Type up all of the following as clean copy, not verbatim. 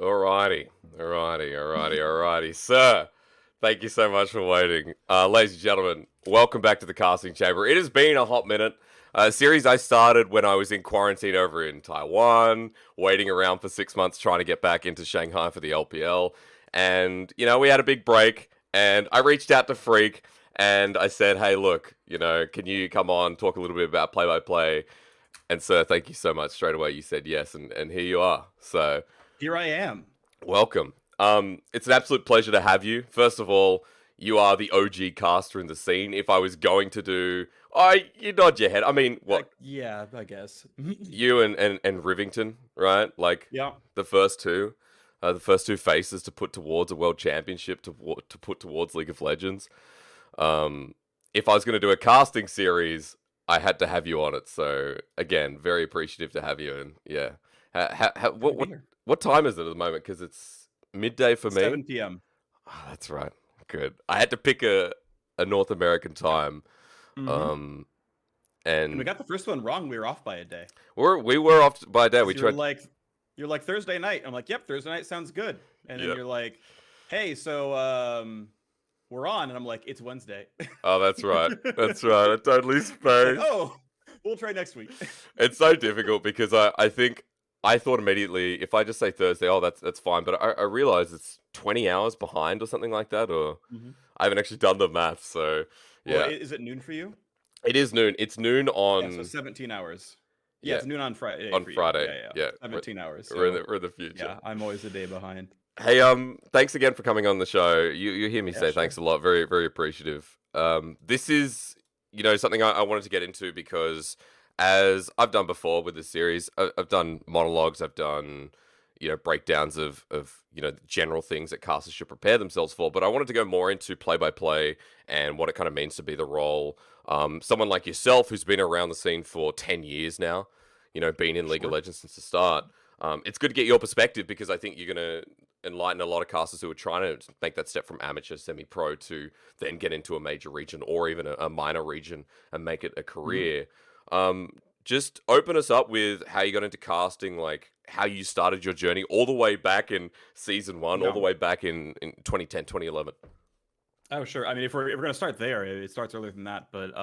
Alrighty. Sir, thank you so much for waiting. Ladies and gentlemen, welcome back to the casting chamber. It has been a hot minute. A series I started when I was in quarantine over in Taiwan, waiting around for 6 months trying to get back into Shanghai for the LPL. And, you know, we had a big break, and I reached out to Freak, and I said, hey, look, you know, can you come on, talk a little bit about play-by-play? And, sir, thank you so much. Straight away, you said yes, and here you are. So here I am. Welcome. It's an absolute pleasure to have you. First of all, you are the OG caster in the scene. If I was going to do... you nod your head. I mean, what? Yeah, I guess. You and Rivington, right? Like, yeah. The first two faces to put towards a world championship, to put towards League of Legends. If I was going to do a casting series, I had to have you on it. So, again, very appreciative to have you. And, yeah. What time is it at the moment? Because it's midday for me. 7 p.m. Oh, that's right. Good. I had to pick a North American time. Mm-hmm. And we got the first one wrong. We were off by a day. We were off by a day. We tried. You're like Thursday night. I'm like, yep, Thursday night sounds good. And then you're like, hey, so we're on. And I'm like, it's Wednesday. Oh, that's right. That's right. I totally spaced. Like, oh, we'll try next week. It's so difficult because I thought immediately if I just say Thursday, oh, that's fine. But I realized it's 20 hours behind or something like that. Or mm-hmm. I haven't actually done the math, so. Yeah. Well, is it noon for you? It is noon. It's noon on... Yeah, so 17 hours. Yeah, it's noon on Friday. On Friday, yeah. 17 hours. So... We're in the future. Yeah, I'm always a day behind. Hey, thanks again for coming on the show. You hear me say thanks a lot. Very, very appreciative. This is, you know, something I wanted to get into because as I've done before with this series, I've done monologues, I've done, you know, breakdowns of you know, general things that casters should prepare themselves for. But I wanted to go more into play-by-play and what it kind of means to be the role. Someone like yourself who's been around the scene for 10 years now, you know, been in League of Legends since the start. It's good to get your perspective because I think you're going to enlighten a lot of casters who are trying to make that step from amateur, semi-pro to then get into a major region or even a minor region and make it a career. Just open us up with how you got into casting, like how you started your journey all the way back in season one, all the way back in 2010, 2011. Oh, sure. I mean, if we're going to start there, it starts earlier than that, but,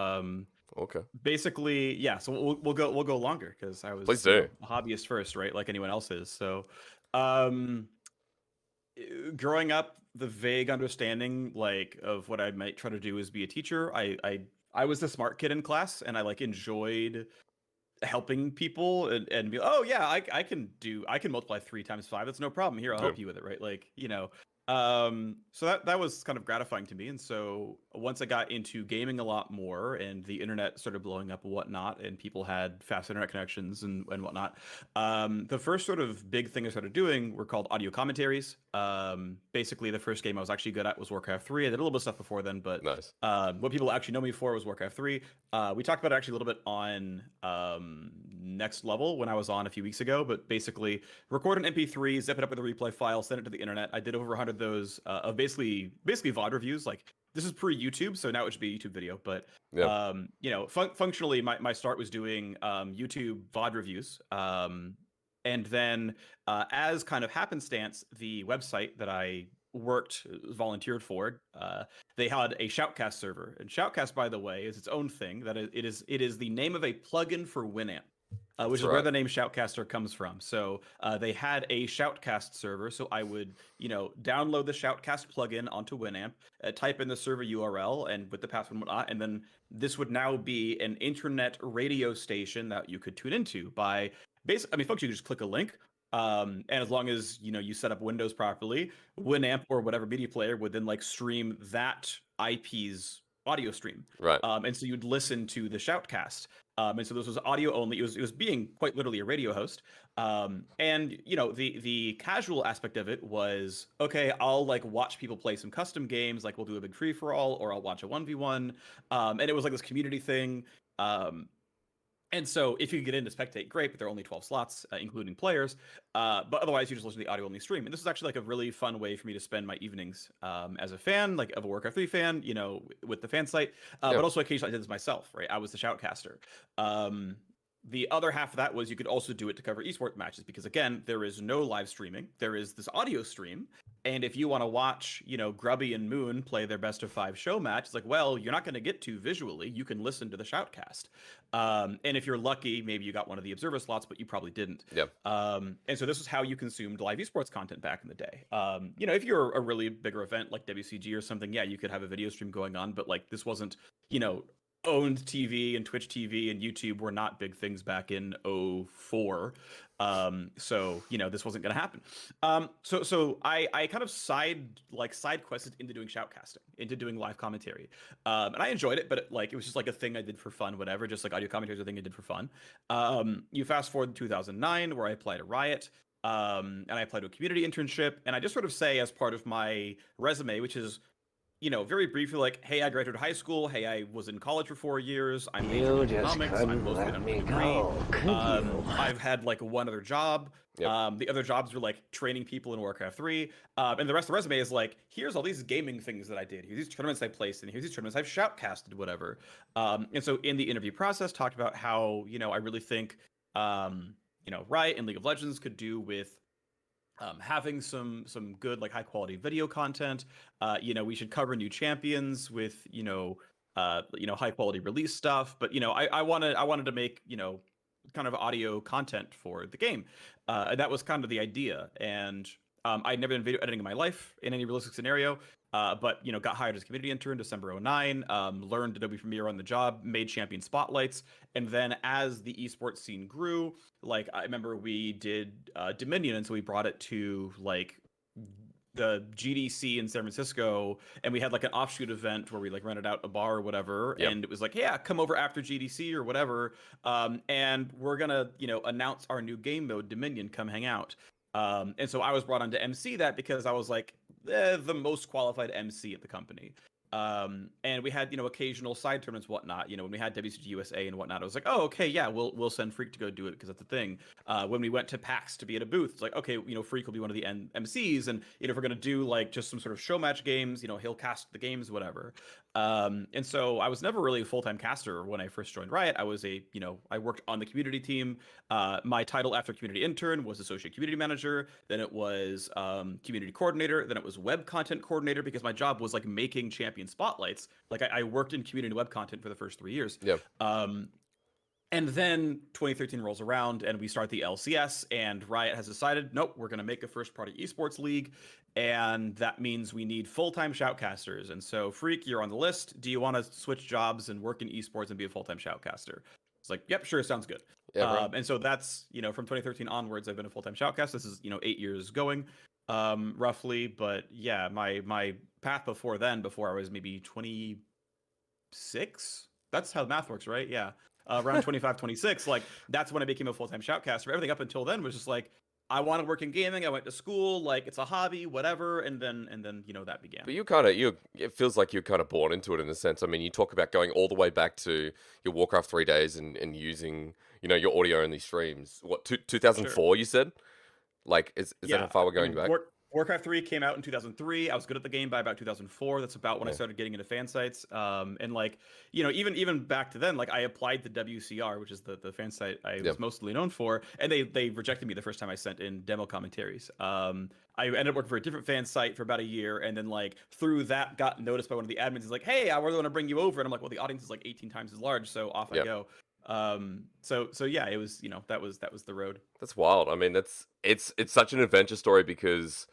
okay. Basically, yeah. So we'll go longer because I was a hobbyist first, right? Like anyone else is. So, growing up, the vague understanding, like of what I might try to do is be a teacher. I was the smart kid in class and I like enjoyed helping people and be like, oh yeah, I can multiply 3 times 5. That's no problem. Here, I'll help you with it, right? Like, you know, so that was kind of gratifying to me. And so once I got into gaming a lot more and the internet started blowing up and whatnot, and people had fast internet connections and whatnot, the first sort of big thing I started doing were called audio commentaries. Basically the first game I was actually good at was Warcraft 3. I did a little bit of stuff before then, but nice. What people actually know me for was Warcraft 3. We talked about it actually a little bit on Next Level when I was on a few weeks ago, but basically record an MP3, zip it up with a replay file, send it to the internet. I did over 100 of those of basically VOD reviews. Like, this is pre-YouTube, so now it should be a YouTube video, but you know, functionally my start was doing YouTube VOD reviews. And then as kind of happenstance, the website that I volunteered for, they had a Shoutcast server. And Shoutcast, by the way, is its own thing. That it is the name of a plugin for Winamp, which is where the name Shoutcaster comes from. So they had a Shoutcast server. So I would, you know, download the Shoutcast plugin onto Winamp, type in the server URL and with the password and whatnot, and then this would now be an internet radio station that you could tune into by... Basically, I mean, functionally, you just click a link, and as long as, you know, you set up Windows properly, Winamp or whatever media player would then, like, stream that IP's audio stream. Right. And so you'd listen to the Shoutcast. And so this was audio only. It was being quite literally a radio host. And, you know, the casual aspect of it was, okay, I'll, like, watch people play some custom games. Like, we'll do a big free-for-all, or I'll watch a 1v1. And it was, like, this community thing. And so if you get in to spectate, great, but there are only 12 slots, including players. But otherwise, you just listen to the audio-only stream. And this is actually like a really fun way for me to spend my evenings as a fan, like of a Warcraft 3 fan, you know, with the fan site. But also occasionally I did this myself, right? I was the Shoutcaster. The other half of that was you could also do it to cover esports matches, because again, there is no live streaming. There is this audio stream. And if you want to watch, you know, Grubby and Moon play their best of five show match, it's like, well, you're not going to get to visually. You can listen to the Shoutcast. And if you're lucky, maybe you got one of the observer slots, but you probably didn't. Yep. And so this is how you consumed live esports content back in the day. You know, if you're a really bigger event like WCG or something, yeah, you could have a video stream going on, but like this wasn't, you know, owned TV and Twitch TV and YouTube were not big things back in 04. So, you know, this wasn't going to happen. So I kind of side quested into doing shoutcasting, into doing live commentary. And I enjoyed it, but it was just like a thing I did for fun, whatever, just like audio commentaries, a thing I did for fun. You fast forward to 2009 where I applied to Riot. And I applied to a community internship. And I just sort of say as part of my resume, which is, you know, very briefly, like, hey, I graduated high school. Hey, I was in college for 4 years. I'm majoring in economics. I'm mostly done with a degree. I've had like one other job. Yep. The other jobs were like training people in Warcraft 3. And the rest of the resume is like, here's all these gaming things that I did. Here's these tournaments I placed in. Here's these tournaments I've shoutcasted, whatever. And so in the interview process, talked about how, you know, I really think, you know, Riot and League of Legends could do with having some good, like, high quality video content. You know, we should cover new champions with, you know, high quality release stuff. But, you know, I wanted to make, you know, kind of audio content for the game. And that was kind of the idea. And I'd never done video editing in my life in any realistic scenario. But, you know, got hired as a community intern December 09, learned Adobe Premiere on the job, made champion spotlights. And then as the esports scene grew, like, I remember we did Dominion, and so we brought it to, like, the GDC in San Francisco, and we had, like, an offshoot event where we, like, rented out a bar or whatever, yep. And it was like, yeah, come over after GDC or whatever, and we're gonna, you know, announce our new game mode, Dominion, come hang out. And so I was brought on to MC that because I was like the most qualified MC at the company. And we had, you know, occasional side tournaments, whatnot. You know, when we had WCG USA and whatnot, I was like, oh, okay, yeah, we'll send Freak to go do it because that's the thing. When we went to PAX to be at a booth, it's like, okay, you know, Freak will be one of the MCs. And, you know, if we're going to do like just some sort of show match games, you know, he'll cast the games, whatever. And so I was never really a full-time caster when I first joined Riot. I was I worked on the community team. My title after community intern was associate community manager. Then it was community coordinator. Then it was web content coordinator, because my job was like making champion spotlights. Like I worked in community web content for the first 3 years. Yep. And then 2013 rolls around and we start the LCS, and Riot has decided, nope, we're going to make a first-party esports league. And that means we need full-time shoutcasters. And so, Freak, you're on the list. Do you want to switch jobs and work in esports and be a full-time shoutcaster? It's like, yep, sure, sounds good. Yeah, right. And so that's, you know, from 2013 onwards, I've been a full-time shoutcaster. This is, you know, 8 years going, roughly. But yeah, my path before then, before I was maybe 26, that's how the math works, right? Yeah. Around 25, 26, like, that's when I became a full-time shoutcaster. Everything up until then was just like, I want to work in gaming. I went to school, like, it's a hobby, whatever. And then, you know, that began. But it feels like you're kind of born into it in a sense. I mean, you talk about going all the way back to your Warcraft 3 days and using, you know, your audio-only streams. What, 2004, sure. You said? Like, is yeah, that how far we're going back? Warcraft 3 came out in 2003. I was good at the game by about 2004. That's about when I started getting into fan sites. And like, you know, even back to then, like, I applied to WCR, which is the fan site I was mostly known for, and they rejected me the first time I sent in demo commentaries. I ended up working for a different fan site for about a year, and then, like, through that, got noticed by one of the admins. He's like, hey, I really want to bring you over, and I'm like, well, the audience is like 18 times as large, so off I go. So yeah, it was, you know, that was the road. That's wild. I mean, it's such an adventure story, because,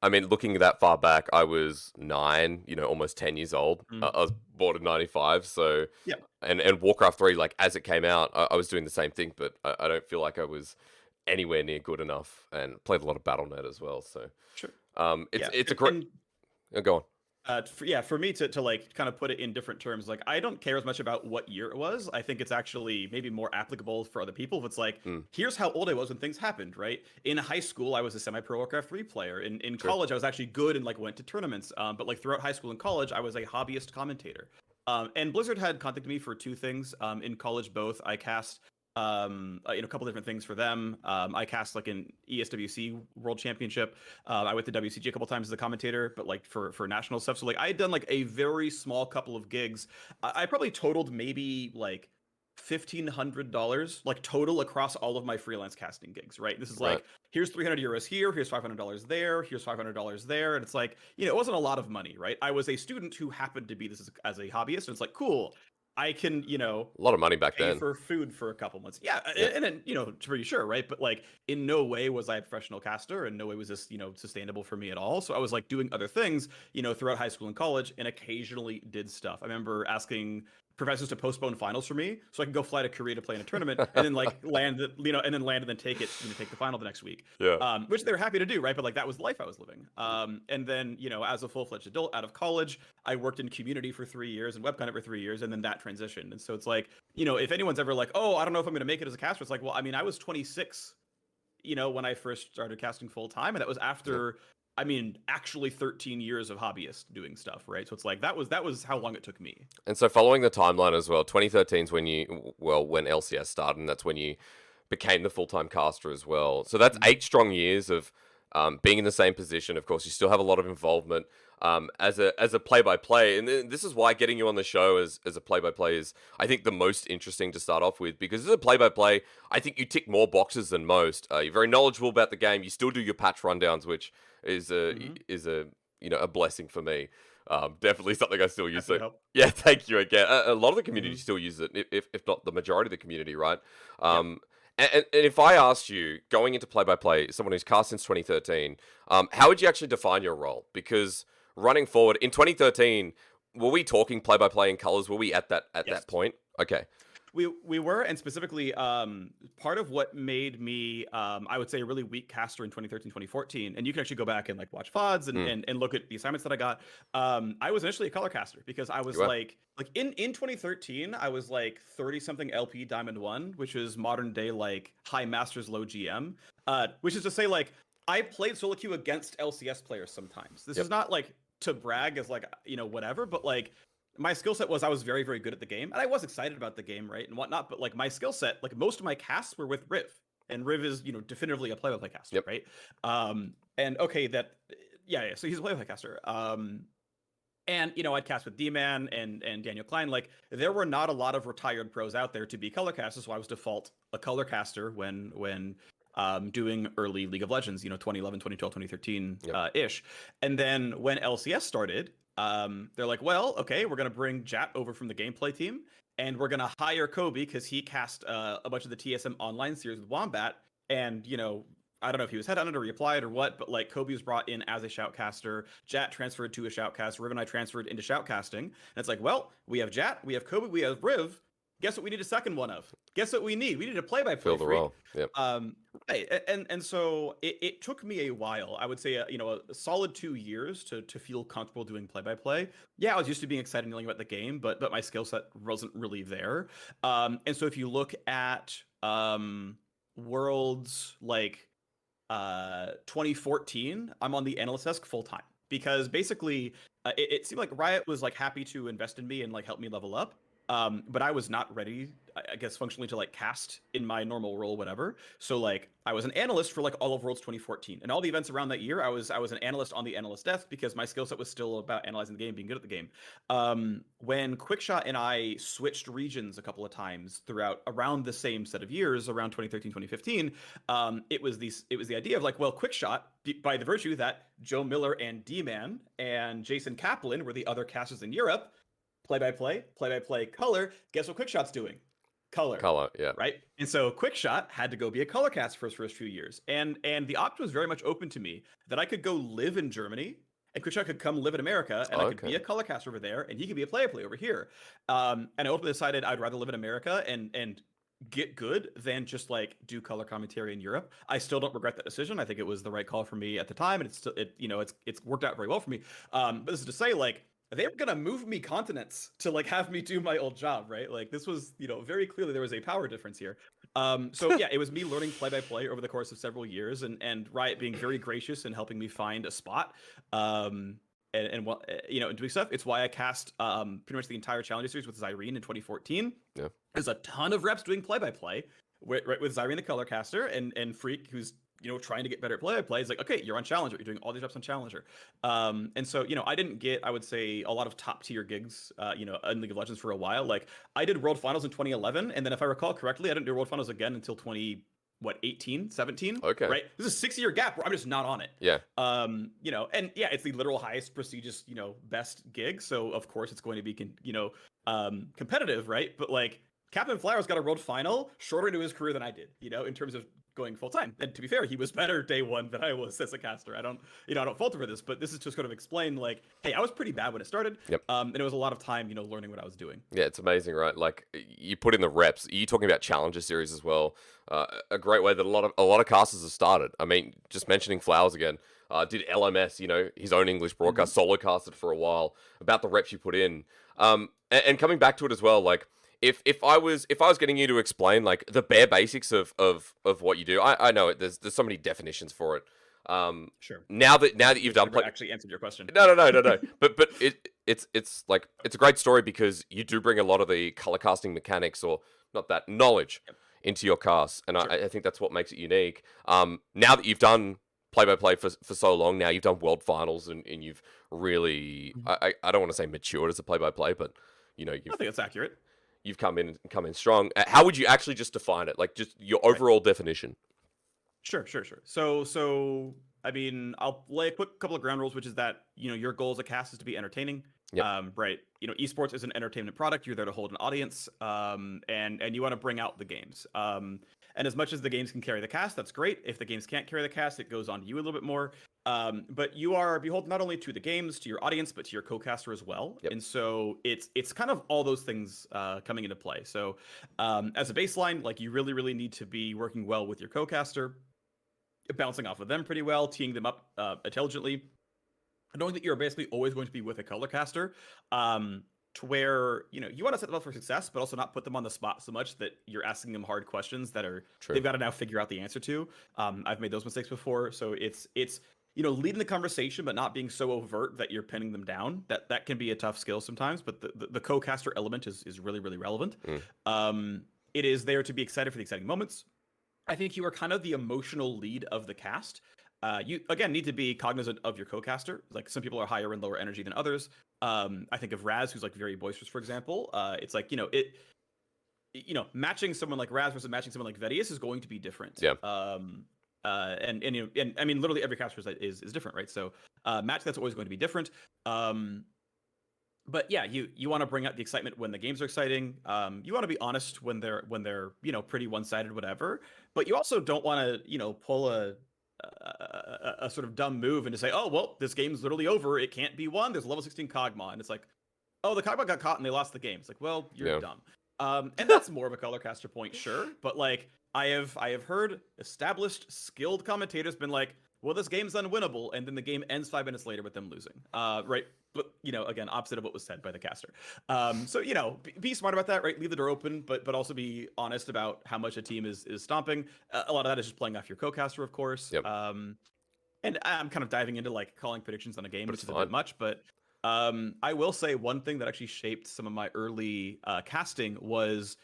I mean, looking that far back, I was 9, you know, almost 10 years old. I was born in 95. So, yeah. And Warcraft 3, like, as it came out, I was doing the same thing, but I don't feel like I was anywhere near good enough, and played a lot of Battle.net as well. So, sure. It's a great... Go on. For me to like kind of put it in different terms, like, I don't care as much about what year it was. I think it's actually maybe more applicable for other people if it's like, here's how old I was when things happened, right? In high school, I was a semi-pro Warcraft 3 player. In college, I was actually good and, like, went to tournaments. But, like, throughout high school and college, I was a hobbyist commentator. And Blizzard had contacted me for 2 things. In college, both. I cast... you know, a couple different things for them. I cast, like, an ESWC World Championship. I went to WCG a couple times as a commentator, but, like, for national stuff. So, like, I had done, like, a very small couple of gigs. I probably totaled maybe, like, $1,500 like total across all of my freelance casting gigs, right? This is like, here's €300 here, here's $500 there, here's $500 there. And it's like, you know, it wasn't a lot of money, right? I was a student who happened to be this as a hobbyist. And it's like, cool, I can, you know, a lot of money back pay then for food for a couple months. Yeah, yeah. And then, you know, pretty sure, right? But like, in no way was I a professional caster, and no way was this, you know, sustainable for me at all. So I was like doing other things, you know, throughout high school and college, and occasionally did stuff. I remember asking professors to postpone finals for me so I can go fly to Korea to play in a tournament and then like land, you know, and then land and then take it, you know, take the final the next week. Yeah. Which they were happy to do, right? But like, that was the life I was living. And then, you know, as a full-fledged adult out of college, I worked in community for 3 years and web content for 3 years, and then that transitioned. And so it's like, you know, if anyone's ever like, oh, I don't know if I'm going to make it as a caster, it's like, well, I mean, I was 26, you know, when I first started casting full time, and that was after, I mean, actually 13 years of hobbyist doing stuff, right? So it's like, that was how long it took me. And so following the timeline as well, 2013 is when you, well, when LCS started, and that's when you became the full-time caster as well. So that's 8 strong years of being in the same position. Of course, you still have a lot of involvement as a play-by-play. And this is why getting you on the show as a play-by-play is, I think, the most interesting to start off with, because as a play-by-play, I think you tick more boxes than most. You're very knowledgeable about the game. You still do your patch rundowns, which is a you know, a blessing for me. Definitely something I still use. So, yeah, thank you again. A lot of the community still uses it, if not the majority of the community, right? And if I asked you, going into play-by-play, someone who's cast since 2013, how would you actually define your role? Because running forward, in 2013, were we talking play-by-play in colors? Were we at that point? Okay. We were, and specifically, part of what made me, I would say, a really weak caster in 2013, 2014, and you can actually go back and like watch FODs and look at the assignments that I got. I was initially a color caster because I was in 2013, I was like 30-something LP Diamond 1, which is modern day like high masters, low GM, which is to say like I played solo queue against LCS players sometimes. This is not like to brag as like, you know, whatever, but like, my skill set was I was very, very good at the game, and I was excited about the game, right, and whatnot. But like, my skill set, like most of my casts were with Riv, and Riv is, you know, definitively a play-by-play caster, right? And okay, that, yeah. So he's a play-by-play caster. And you know, I'd cast with D-Man and Daniel Klein. Like, there were not a lot of retired pros out there to be color casters, so I was default a color caster when doing early League of Legends, you know, 2011, 2012, 2013 ish. And then when LCS started, they're like, well, okay, we're going to bring Jat over from the gameplay team, and we're going to hire Kobe because he cast a bunch of the TSM online series with Wombat. And, you know, I don't know if he was headhunted or he applied or what, but like, Kobe was brought in as a shoutcaster. Jat transferred to a shoutcast. Riv and I transferred into shoutcasting. And it's like, well, we have Jat, we have Kobe, we have Riv. Guess what we need a second one of? Guess what we need? We need a play-by-play. Fill the role. Yep. Right. And so it took me a while. I would say, you know, a solid 2 years to feel comfortable doing play-by-play. Yeah, I was used to being excited and yelling about the game, but my skill set wasn't really there. And so if you look at Worlds, like 2014, I'm on the analyst desk full-time, because basically it seemed like Riot was like happy to invest in me and like help me level up. But I was not ready, I guess, functionally to like cast in my normal role, whatever. So like, I was an analyst for like all of Worlds 2014, and all the events around that year, I was an analyst on the analyst desk because my skill set was still about analyzing the game, being good at the game. When Quickshot and I switched regions a couple of times throughout around the same set of years, around 2013, 2015, it was the idea of like, well, Quickshot, by the virtue that Joe Miller and D-Man and Jason Kaplan were the other casters in Europe. Play-by-play, play-by-play, color. Guess what Quickshot's doing? Color. Color, yeah. Right? And so Quickshot had to go be a color cast for his first few years. And the option was very much open to me that I could go live in Germany, and Quickshot could come live in America, and I could be a color cast over there, and he could be a play-by-play over here. And I ultimately decided I'd rather live in America and get good than just like do color commentary in Europe. I still don't regret that decision. I think it was the right call for me at the time, and it's worked out very well for me. But this is to say, like, they were going to move me continents to like have me do my old job, right? Like, this was, you know, very clearly there was a power difference here. So yeah, it was me learning play-by-play over the course of several years, and Riot being very gracious in helping me find a spot, and you know, and doing stuff. It's why I cast pretty much the entire Challenger series with Zyrene in 2014. Yeah. There's a ton of reps doing play-by-play with Zyrene the color caster and Freak, who's you know, trying to get better play. It's like, okay, you're on Challenger. You're doing all these reps on Challenger. And so, you know, I didn't get, I would say, a lot of top tier gigs, you know, in League of Legends for a while. Like, I did World Finals in 2011. And then if I recall correctly, I didn't do World Finals again until 18, 17? Okay. Right? This is a 6-year gap where I'm just not on it. Yeah. You know, and yeah, it's the literal highest prestigious, you know, best gig. So, of course, it's going to be, competitive, right? But, like, Captain Flowers got a World Final shorter into his career than I did, you know, in terms of going full time. And to be fair, he was better day one than I was as a caster. I don't fault him for this, but this is just kind of explain, like, hey, I was pretty bad when it started. Yep. And it was a lot of time, you know, learning what I was doing. Yeah, it's amazing, right? Like, you put in the reps. You're talking about Challenger Series as well. A great way that a lot of casters have started. I mean, just mentioning Flowers again. Did LMS, you know, his own English broadcast, solo casted for a while. About the reps you put in. And coming back to it as well, like, If I was getting you to explain like the bare basics of what you do, I know it. There's so many definitions for it. Sure. Now that you've done, actually answered your question. No. But it's like, it's a great story because you do bring a lot of the color casting mechanics knowledge into your cast, and sure. I think that's what makes it unique. Now that you've done play-by-play for so long, now you've done World Finals and you've really I don't want to say matured as a play-by-play, but you know, I think that's accurate. You've come in strong. How would you actually just define it? Like, just your overall definition. Sure. So I mean, I'll lay a quick couple of ground rules, which is that, you know, your goal as a cast is to be entertaining. Yep. Right. You know, esports is an entertainment product. You're there to hold an audience. And you want to bring out the games. And as much as the games can carry the cast, that's great. If the games can't carry the cast, it goes on to you a little bit more. But you are beholden not only to the games, to your audience, but to your co-caster as well. Yep. And so it's kind of all those things coming into play. So as a baseline, like, you really, really need to be working well with your co-caster, bouncing off of them pretty well, teeing them up intelligently, knowing that you're basically always going to be with a color caster. To where, you know, you want to set them up for success, but also not put them on the spot so much that you're asking them hard questions that are True. They've got to now figure out the answer to. I've made those mistakes before, so it's you know, leading the conversation but not being so overt that you're pinning them down. That can be a tough skill sometimes, but the co-caster element is really, really relevant. It is there to be excited for the exciting moments. I think you are kind of the emotional lead of the cast. You, again, need to be cognizant of your co-caster. Like, some people are higher and lower energy than others. I think of Raz, who's, like, very boisterous, for example. It's like, you know, matching someone like Raz versus matching someone like Vedius is going to be different. Yeah. And I mean, literally every caster is different, right? So match that's always going to be different. But yeah, you want to bring out the excitement when the games are exciting. You want to be honest when they're you know, pretty one-sided, whatever. But you also don't want to, you know, pull a sort of dumb move and to say, oh, well, this game's literally over, it can't be won, there's a level 16 Kog'Maw, and it's like, oh, the Kog'Maw got caught and they lost the game. It's like, well, you're dumb. And that's more of a color caster point, sure, but like, I have heard established skilled commentators been like, well, this game's unwinnable, and then the game ends 5 minutes later with them losing, right? But, you know, again, opposite of what was said by the caster. So, you know, be smart about that, right? Leave the door open, but also be honest about how much a team is stomping. A lot of that is just playing off your co-caster, of course. Yep. And I'm kind of diving into, like, calling predictions on a game, which is a bit much, but I will say one thing that actually shaped some of my early casting was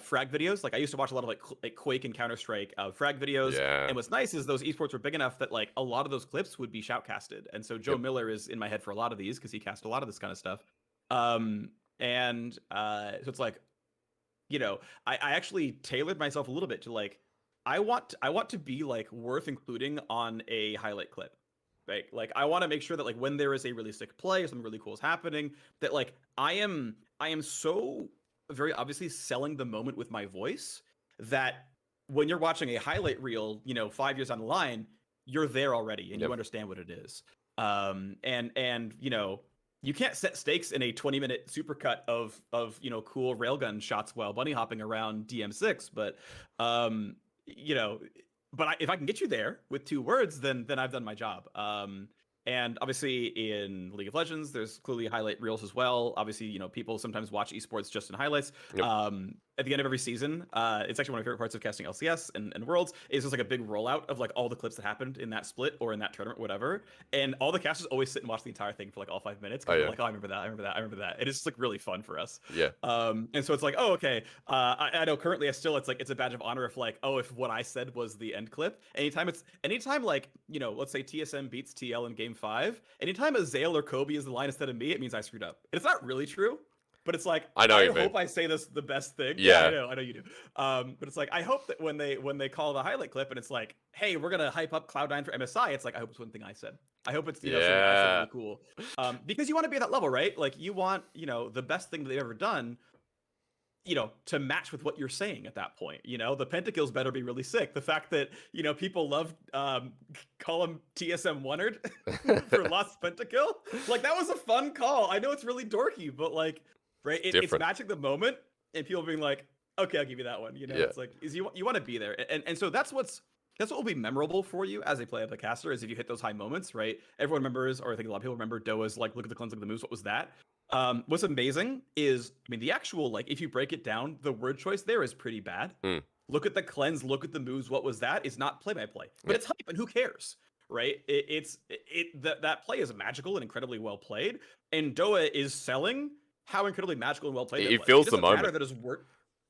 frag videos. Like, I used to watch a lot of like Quake and Counter-Strike frag videos. Yeah. And what's nice is those esports were big enough that, like, a lot of those clips would be shoutcasted. And so Joe Miller is in my head for a lot of these because he cast a lot of this kind of stuff. So it's like, you know, I actually tailored myself a little bit to, like, I want to be, like, worth including on a highlight clip. Right? Like, I want to make sure that, like, when there is a really sick play or something really cool is happening, that, like, I am so very obviously selling the moment with my voice that when you're watching a highlight reel, you know, 5 years on the line, you're there already and you understand what it is. And you know, you can't set stakes in a 20-minute supercut of you know, cool railgun shots while bunny hopping around DM6, but you know, but if I can get you there with 2 words, then I've done my job. And obviously in League of Legends, there's clearly highlight reels as well. Obviously, you know, people sometimes watch esports just in highlights. at the end of every season, it's actually one of my favorite parts of casting LCS and Worlds, is just like a big rollout of like all the clips that happened in that split or in that tournament, whatever. And all the casters always sit and watch the entire thing for like all 5 minutes. Oh, yeah. Like, oh, I remember that, I remember that, I remember that. And it's just like really fun for us. Yeah. And so it's like, oh, okay. I know currently I still, it's like, it's a badge of honor if like, oh, if what I said was the end clip. Anytime it's, anytime like, you know, let's say TSM beats TL in game 5, anytime Azale or Kobe is the line instead of me, it means I screwed up. And it's not really true. But it's like, I know, I hope I say this the best thing. Yeah, I know you do. But it's like, I hope that when they call the highlight clip and it's like, hey, we're gonna hype up Cloud9 for MSI, it's like, I hope it's one thing I said. I hope it's, you know, something I said really cool. Because you want to be at that level, right? Like you want, you know, the best thing that they've ever done, you know, to match with what you're saying at that point. You know, the pentakills better be really sick. The fact that, you know, people love call him TSM Wonard for lost pentakill. Like that was a fun call. I know it's really dorky, but like, right, it's matching the moment and people being like, okay, I'll give you that one, you know. Yeah. It's like, is you want to be there, and so that's what will be memorable for you as a player of the caster, is if you hit those high moments, right? Everyone remembers, or I think a lot of people remember, Doa's like, look at the cleanse, look at the moves, what was that? What's amazing is, I mean, the actual, like, if you break it down, the word choice there is pretty bad. Look at the cleanse, look at the moves, what was that? It's not play by play, but it's hype, and who cares, right? That play is magical and incredibly well played, and Doa is selling how incredibly magical and well played it was. Feels it the moment. That is work.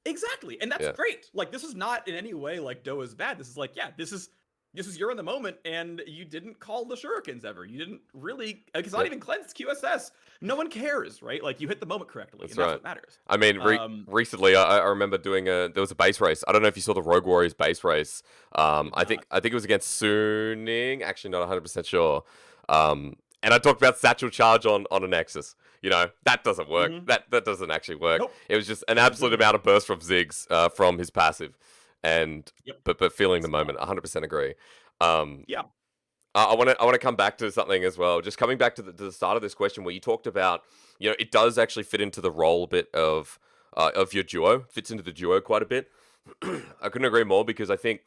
Exactly, and that's great. Like, this is not in any way like Doa is bad. This is like, yeah, this is you're in the moment, and you didn't call the shurikens ever. You didn't really, like, it's not even cleansed QSS. No one cares, right? Like, you hit the moment correctly, that's and that's what matters. I mean, recently I remember there was a base race. I don't know if you saw the Rogue Warriors base race. I think it was against Suning. Actually, not 100% sure. And I talked about satchel charge on a Nexus. You know, that doesn't work. That doesn't actually work. Nope. It was just an absolute amount of burst from Ziggs from his passive, and but feeling the moment. 100% agree. I want to come back to something as well. Just coming back to the start of this question, where you talked about, you know, it does actually fit into the role a bit of your duo. Fits into the duo quite a bit. I couldn't agree more, because I think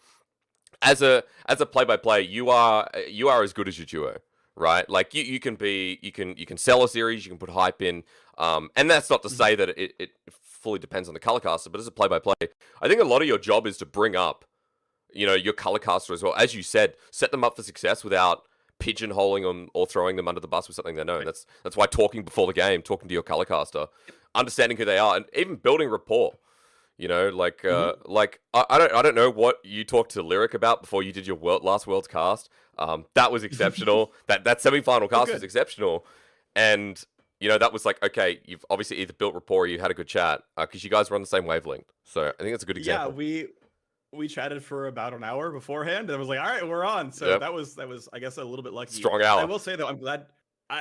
as a play-by-play, you are as good as your duo. Right, like you can sell a series, you can put hype in, and that's not to say that it fully depends on the color caster, but as a play-by-play, I think a lot of your job is to bring up, you know, your color caster as well, as you said, set them up for success without pigeonholing them or throwing them under the bus with something they know. Right. That's why talking before the game, talking to your color caster, understanding who they are, and even building rapport. You know, like I don't know what you talked to Lyric about before you did your last Worlds cast. That was exceptional. that semi-final cast was exceptional, and you know that was like, okay, you've obviously either built rapport or you had a good chat, because you guys were on the same wavelength. So I think that's a good example. Yeah, we chatted for about an hour beforehand, and I was like, all right, we're on. So that was I guess a little bit lucky. Strong hour. I will say though, I'm glad.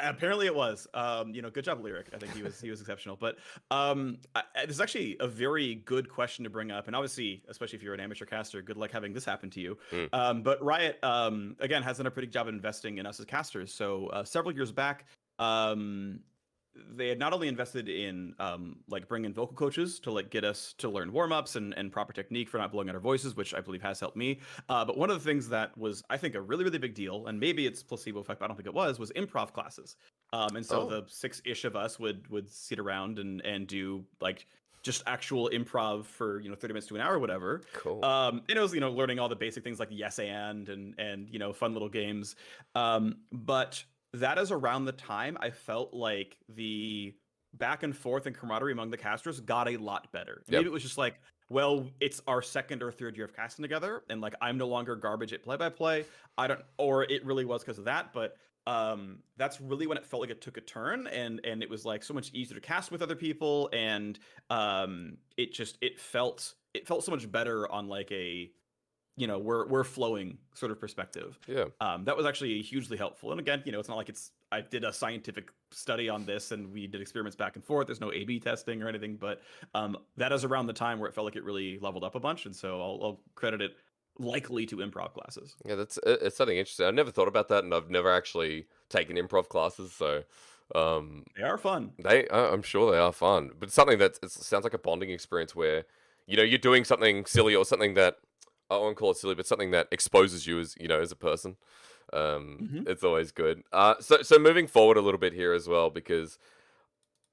Apparently it was, you know, good job, Lyric. I think he was exceptional. But this is actually a very good question to bring up. And obviously, especially if you're an amateur caster, good luck having this happen to you. But Riot, again, has done a pretty good job of investing in us as casters. So several years back, they had not only invested in like bringing in vocal coaches to like get us to learn warm-ups and proper technique for not blowing out our voices, which I believe has helped me, but one of the things that was, I think, a really big deal, and maybe it's placebo effect, but I don't think it was improv classes, and so the six-ish of us would sit around and do like just actual improv for, you know, 30 minutes to an hour or whatever. Cool. And it was, you know, learning all the basic things like yes and you know, fun little games, but that is around the time I felt like the back and forth and camaraderie among the casters got a lot better. Maybe it was just like, well, it's our second or third year of casting together, and like I'm no longer garbage at play-by-play. I don't, or it really was because of that, but that's really when it felt like it took a turn, and it was like so much easier to cast with other people, and it felt so much better on like a, you know, we're flowing sort of perspective. Yeah. That was actually hugely helpful. And again, you know, it's not like I did a scientific study on this and we did experiments back and forth. There's no A/B testing or anything, but that is around the time where it felt like it really leveled up a bunch. And so I'll credit it likely to improv classes. Yeah, it's something interesting. I never thought about that, and I've never actually taken improv classes. So they are fun. I'm sure they are fun, but it's something that it sounds like a bonding experience where, you know, you're doing something silly or something that, I won't call it silly, but something that exposes you as, you know, as a person. It's always good. So moving forward a little bit here as well, because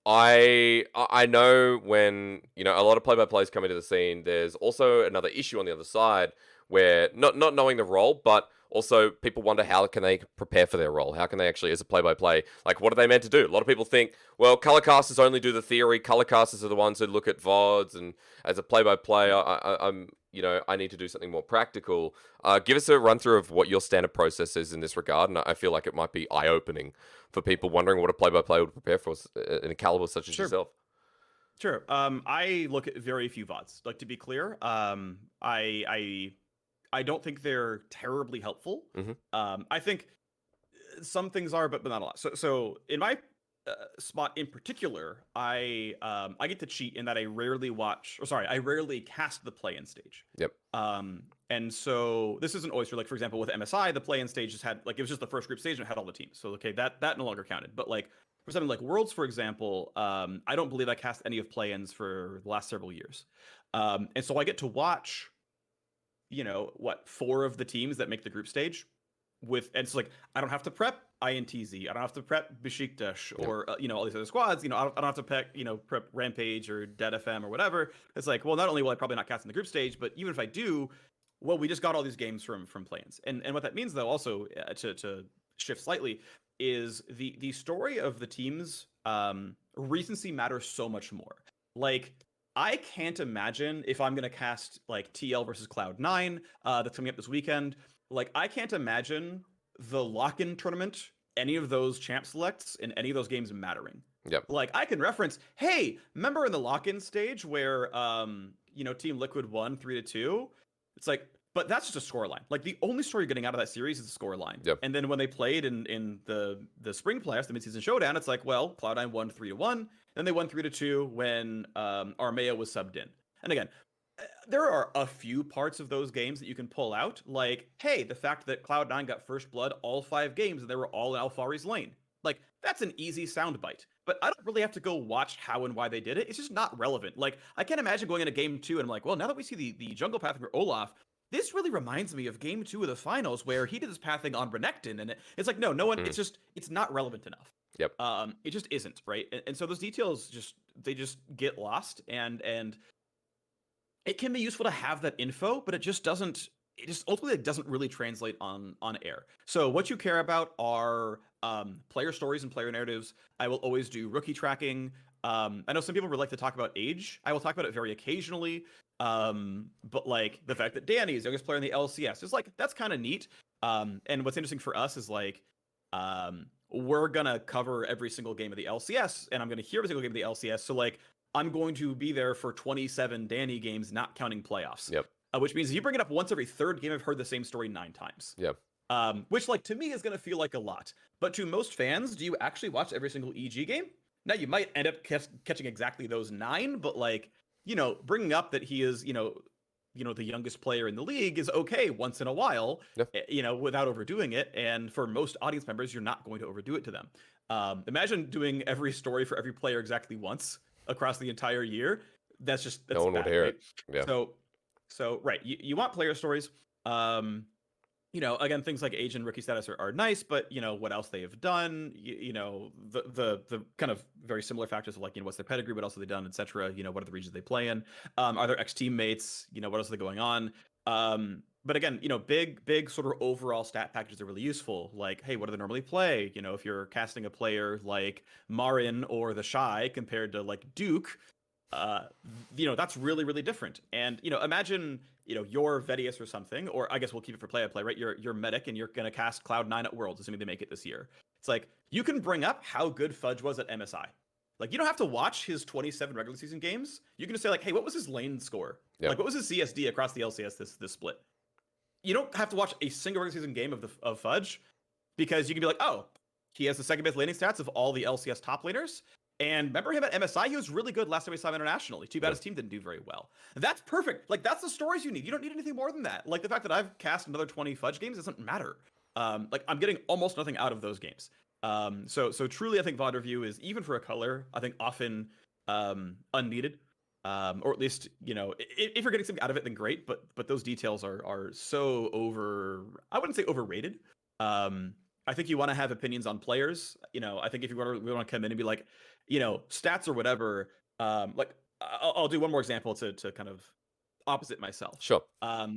I know when, you know, a lot of play-by-plays come into the scene, there's also another issue on the other side where not knowing the role, but also people wonder how can they prepare for their role? How can they actually, as a play-by-play, like, what are they meant to do? A lot of people think, well, color casters only do the theory. Color casters are the ones who look at VODs, and as a play-by-play, I'm, you know, I need to do something more practical. Give us a run-through of what your standard process is in this regard, and I feel like it might be eye-opening for people wondering what a play-by-play would prepare for in a caliber such as yourself. Sure. I look at very few VODs. Like, to be clear, I don't think they're terribly helpful. Mm-hmm. I think some things are, but not a lot. So in my spot in particular, I get to cheat in that I rarely cast the play-in stage. Yep. And so this isn't always true. Like, for example, with MSI, the play-in stage just had, like, it was just the first group stage and it had all the teams. So, okay, that no longer counted. But, like, for something like Worlds, for example, I don't believe I cast any of play-ins for the last several years. And so I get to watch, you know, what, 4 of the teams that make the group stage with, and it's like, I don't have to prep INTZ. I don't have to prep Besiktas or, you know, all these other squads. You know, I don't have to prep Rampage or Dead FM or whatever. It's like, well, not only will I probably not cast in the group stage, but even if I do, well, we just got all these games from play-ins. And what that means, though, also to shift slightly, is the story of the teams, recency matters so much more. Like, I can't imagine if I'm going to cast, like, TL versus Cloud9 that's coming up this weekend. Like, I can't imagine the lock-in tournament, any of those champ selects in any of those games mattering. Yep. Like, I can reference, hey, remember in the lock-in stage where, you know, Team Liquid won 3-2? It's like, but that's just a scoreline. Like, the only story you're getting out of that series is the scoreline. Yep. And then when they played in the spring playoffs, the midseason showdown, it's like, well, Cloud9 won 3-1. Then they won 3-2 when Armea was subbed in. And again, there are a few parts of those games that you can pull out. Like, hey, the fact that Cloud9 got first blood all 5 games and they were all in Alfari's lane. Like, that's an easy soundbite. But I don't really have to go watch how and why they did it. It's just not relevant. Like, I can't imagine going into game 2 and I'm like, well, now that we see the jungle pathing for Olaf, this really reminds me of game 2 of the finals where he did this pathing on Renekton. And it's like, no one, it's just, it's not relevant enough. Yep. It just isn't, right? And so those details just get lost, and it can be useful to have that info, but it just ultimately doesn't really translate on air. So what you care about are player stories and player narratives. I will always do rookie tracking. I know some people would like to talk about age. I will talk about it very occasionally. But like the fact that Danny is the youngest player in the LCS, it's like, that's kind of neat. And what's interesting for us is like, we're going to cover every single game of the LCS, and I'm going to hear every single game of the LCS. So, like, I'm going to be there for 27 Danny games, not counting playoffs. Yep. Which means if you bring it up once every third game, I've heard the same story 9 times. Yep. Which, like, to me is going to feel like a lot. But to most fans, do you actually watch every single EG game? Now, you might end up catching exactly those 9, but, like, you know, bringing up that he is, you know, the youngest player in the league is okay once in a while, you know, without overdoing it. And for most audience members, you're not going to overdo it to them. Imagine doing every story for every player exactly once across the entire year. That's no one would hear it. Yeah. So right. You want player stories. You know, again, things like age and rookie status are nice, but you know what else they have done. You know, the kind of very similar factors of like, you know, what's their pedigree, what else have they done, etc. You know, what are the regions they play in? Are their ex teammates? You know, what else are they going on? But again, you know, big sort of overall stat packages are really useful. Like, hey, what do they normally play? You know, if you're casting a player like Marin or the Shy compared to like Duke, you know, that's really, really different. And, you know, imagine, you know, your Vedius or something, or I guess we'll keep it for play-by-play, right? You're medic and you're going to cast Cloud9 at Worlds, assuming they make it this year. It's like, you can bring up how good Fudge was at MSI. Like, you don't have to watch his 27 regular season games. You can just say like, hey, what was his lane score? Yep. Like, what was his CSD across the LCS this split? You don't have to watch a single regular season game of Fudge, because you can be like, oh, he has the second best laning stats of all the LCS top laners. And remember him at MSI? He was really good last time we saw him internationally. Too bad his team didn't do very well. That's perfect. Like, that's the stories you need. You don't need anything more than that. Like, the fact that I've cast another 20 Fudge games doesn't matter. Like, I'm getting almost nothing out of those games. So truly, I think VOD review is, even for a color, I think often unneeded. Or at least, you know, if you're getting something out of it, then great. But those details are so I wouldn't say overrated. I think you want to have opinions on players. You know, I think if you want to come in and be like, you know, stats or whatever, like I'll do one more example to kind of opposite myself. Sure.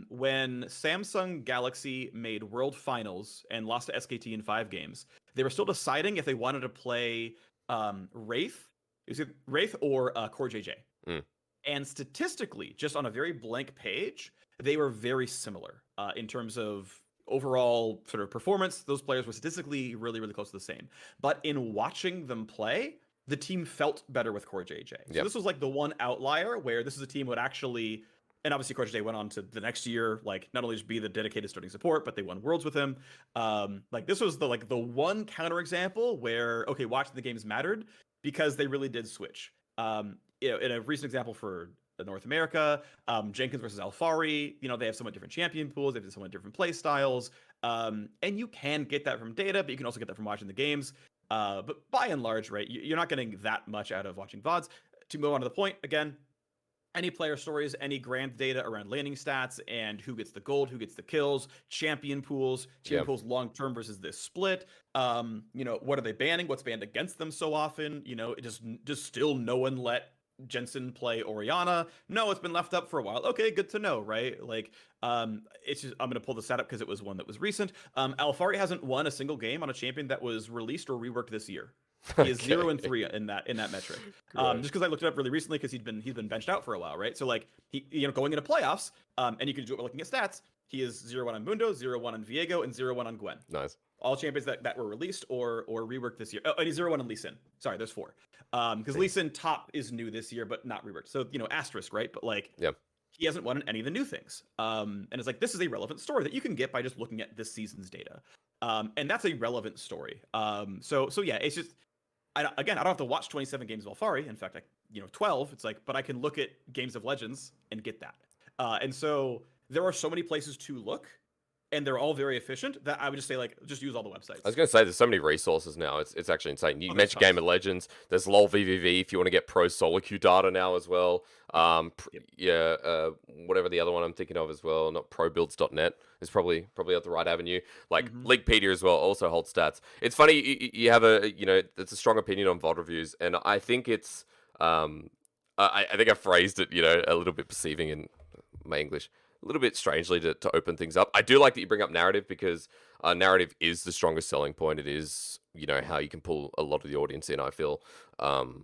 When Samsung Galaxy made World Finals and lost to SKT in 5 games, they were still deciding if they wanted to play Wraith or CoreJJ. Mm. And statistically, just on a very blank page, they were very similar in terms of overall sort of performance. Those players were statistically really, really close to the same. But in watching them play, the team felt better with CoreJJ. So This was like the one outlier where this is a team would actually, and obviously CoreJJ went on to the next year, like not only just be the dedicated starting support, but they won Worlds with him. Like this was the one counterexample where, okay, watching the games mattered because they really did switch. You know, in a recent example for North America, Jenkins versus Alfari, you know, they have somewhat different champion pools, they have somewhat different play styles, and you can get that from data, but you can also get that from watching the games. But by and large, right, you're not getting that much out of watching VODs. To move on to the point, again, any player stories, any grand data around laning stats and who gets the gold, who gets the kills, champion pools, pools long-term versus this split. You know, what are they banning? What's banned against them so often? You know, it just still no one let Jensen play Orianna. No, it's been left up for a while. Okay, good to know, right? Like, it's just, I'm going to pull the stat up because it was one that was recent. Alfari hasn't won a single game on a champion that was released or reworked this year. He is 0-3 in that metric. Just because I looked it up really recently because he's been benched out for a while, right? So like he, you know, going into playoffs, and you can do it by looking at stats. He is 0-1 on Mundo, 0-1 on Viego, and 0-1 on Gwen. Nice. All champions that were released or reworked this year. Oh, and he's 0-1 on Lee Sin. Sorry, there's 4. Because Lee Sin top is new this year, but not reworked. So, you know, asterisk, right? But like, He hasn't won any of the new things. And it's like, this is a relevant story that you can get by just looking at this season's data. And that's a relevant story. So yeah, it's just, I don't have to watch 27 games of Alfari. In fact, 12. It's like, but I can look at Games of Legends and get that. And so there are so many places to look. And they're all very efficient that I would just say, like, just use all the websites. I was going to say, there's so many resources now. It's actually insane. You mentioned Game of Legends. There's LOL VVV if you want to get pro solo queue data now as well. Whatever the other one I'm thinking of as well, not probuilds.net is probably at the right avenue. Like Leaguepedia as well also holds stats. It's funny, you have it's a strong opinion on VOD reviews. And I think it's, I think I phrased it, a little bit perceiving in my English, a little bit strangely to open things up. I do like that you bring up narrative because narrative is the strongest selling point. It is, how you can pull a lot of the audience in, I feel. Take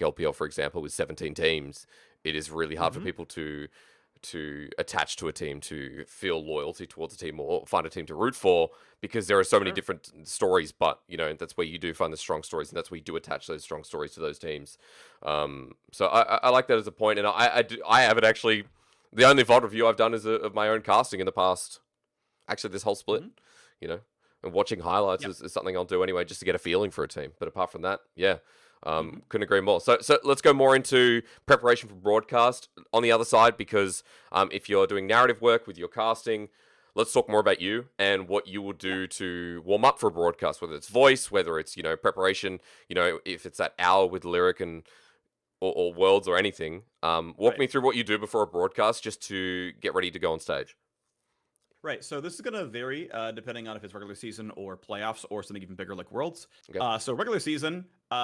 LPL, for example, with 17 teams. It is really hard for people to attach to a team, to feel loyalty towards a team or find a team to root for because there are so many different stories. But, that's where you do find the strong stories and that's where you do attach those strong stories to those teams. So I like that as a point. And I haven't actually... The only VOD review I've done is of my own casting in the past. Actually, this whole split, and watching highlights is something I'll do anyway just to get a feeling for a team. But apart from that, couldn't agree more. So let's go more into preparation for broadcast on the other side because if you're doing narrative work with your casting, let's talk more about you and what you will do to warm up for a broadcast, whether it's voice, whether it's, preparation, if it's that hour with Lyric and... Or Worlds or anything. Walk me through what you do before a broadcast just to get ready to go on stage. Right. So this is going to vary depending on if it's regular season or playoffs or something even bigger like Worlds. Okay. So regular season, we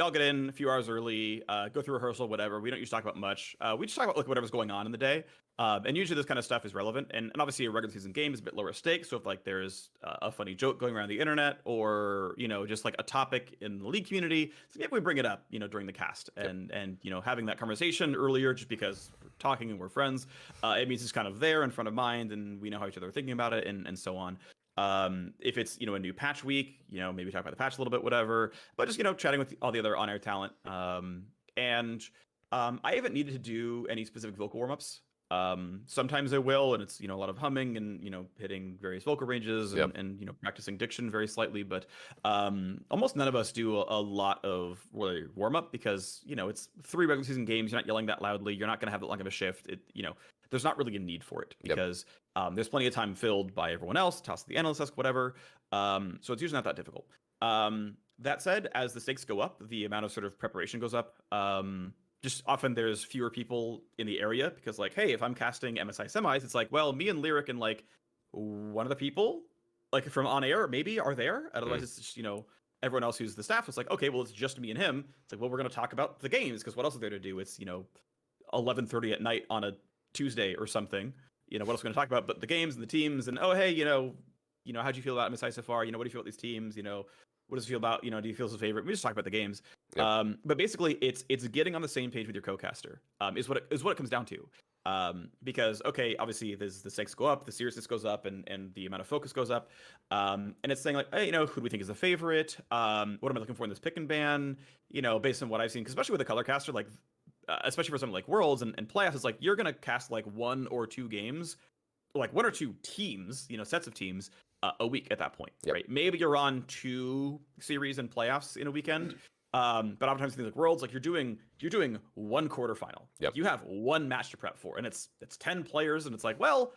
all get in a few hours early, go through rehearsal, whatever. We don't usually talk about much. We just talk about whatever's going on in the day. And usually this kind of stuff is relevant. And obviously a regular season game is a bit lower stakes. So if there's a funny joke going around the internet or, just a topic in the league community, so maybe we bring it up, during the cast and having that conversation earlier just because we're talking and we're friends, it means it's kind of there in front of mind and we know how each other are thinking about it and so on. If it's, a new patch week, maybe talk about the patch a little bit, whatever, but just, chatting with all the other on-air talent. I haven't needed to do any specific vocal warm-ups. Sometimes I will, and it's a lot of humming and hitting various vocal ranges and, and practicing diction very slightly, but almost none of us do a lot of really warm up because it's 3 regular season games. You're not yelling that loudly. You're not going to have that long of a shift. There's not really a need for it because there's plenty of time filled by everyone else. Toss the analyst desk, whatever. So it's usually not that difficult. That said, as the stakes go up, the amount of sort of preparation goes up. Just often there's fewer people in the area because hey, if I'm casting MSI semis, it's me and Lyric and one of the people like from on air maybe are there. Otherwise it's just, you know, everyone else who's the staff was like, okay, well, it's just me and him. It's like, well, we're going to talk about the games because what else is there to do? It's, you know, 11:30 at night on a Tuesday or something. You know, what else we're going to talk about? But the games and the teams and, oh, hey, you know, how'd you feel about MSI so far? You know, what do you feel about these teams? You know, what does it feel about? You know, do you feel his favorite? We just talk about the games. Yep. But basically, it's getting on the same page with your co-caster is what it comes down to. Because, okay, obviously the stakes go up, the seriousness goes up, and the amount of focus goes up. And it's saying like, hey, you know, who do we think is the favorite? What am I looking for in this pick and ban? You know, based on what I've seen, cause especially with a color caster, like, especially for something like Worlds and playoffs, it's like, you're going to cast like one or two games, like one or two teams, you know, sets of teams a week at that point, yep. Right? Maybe you're on two series and playoffs in a weekend. But oftentimes things like Worlds, like you're doing one quarterfinal. Yep. You have one match to prep for, and it's 10 players, and it's like, well,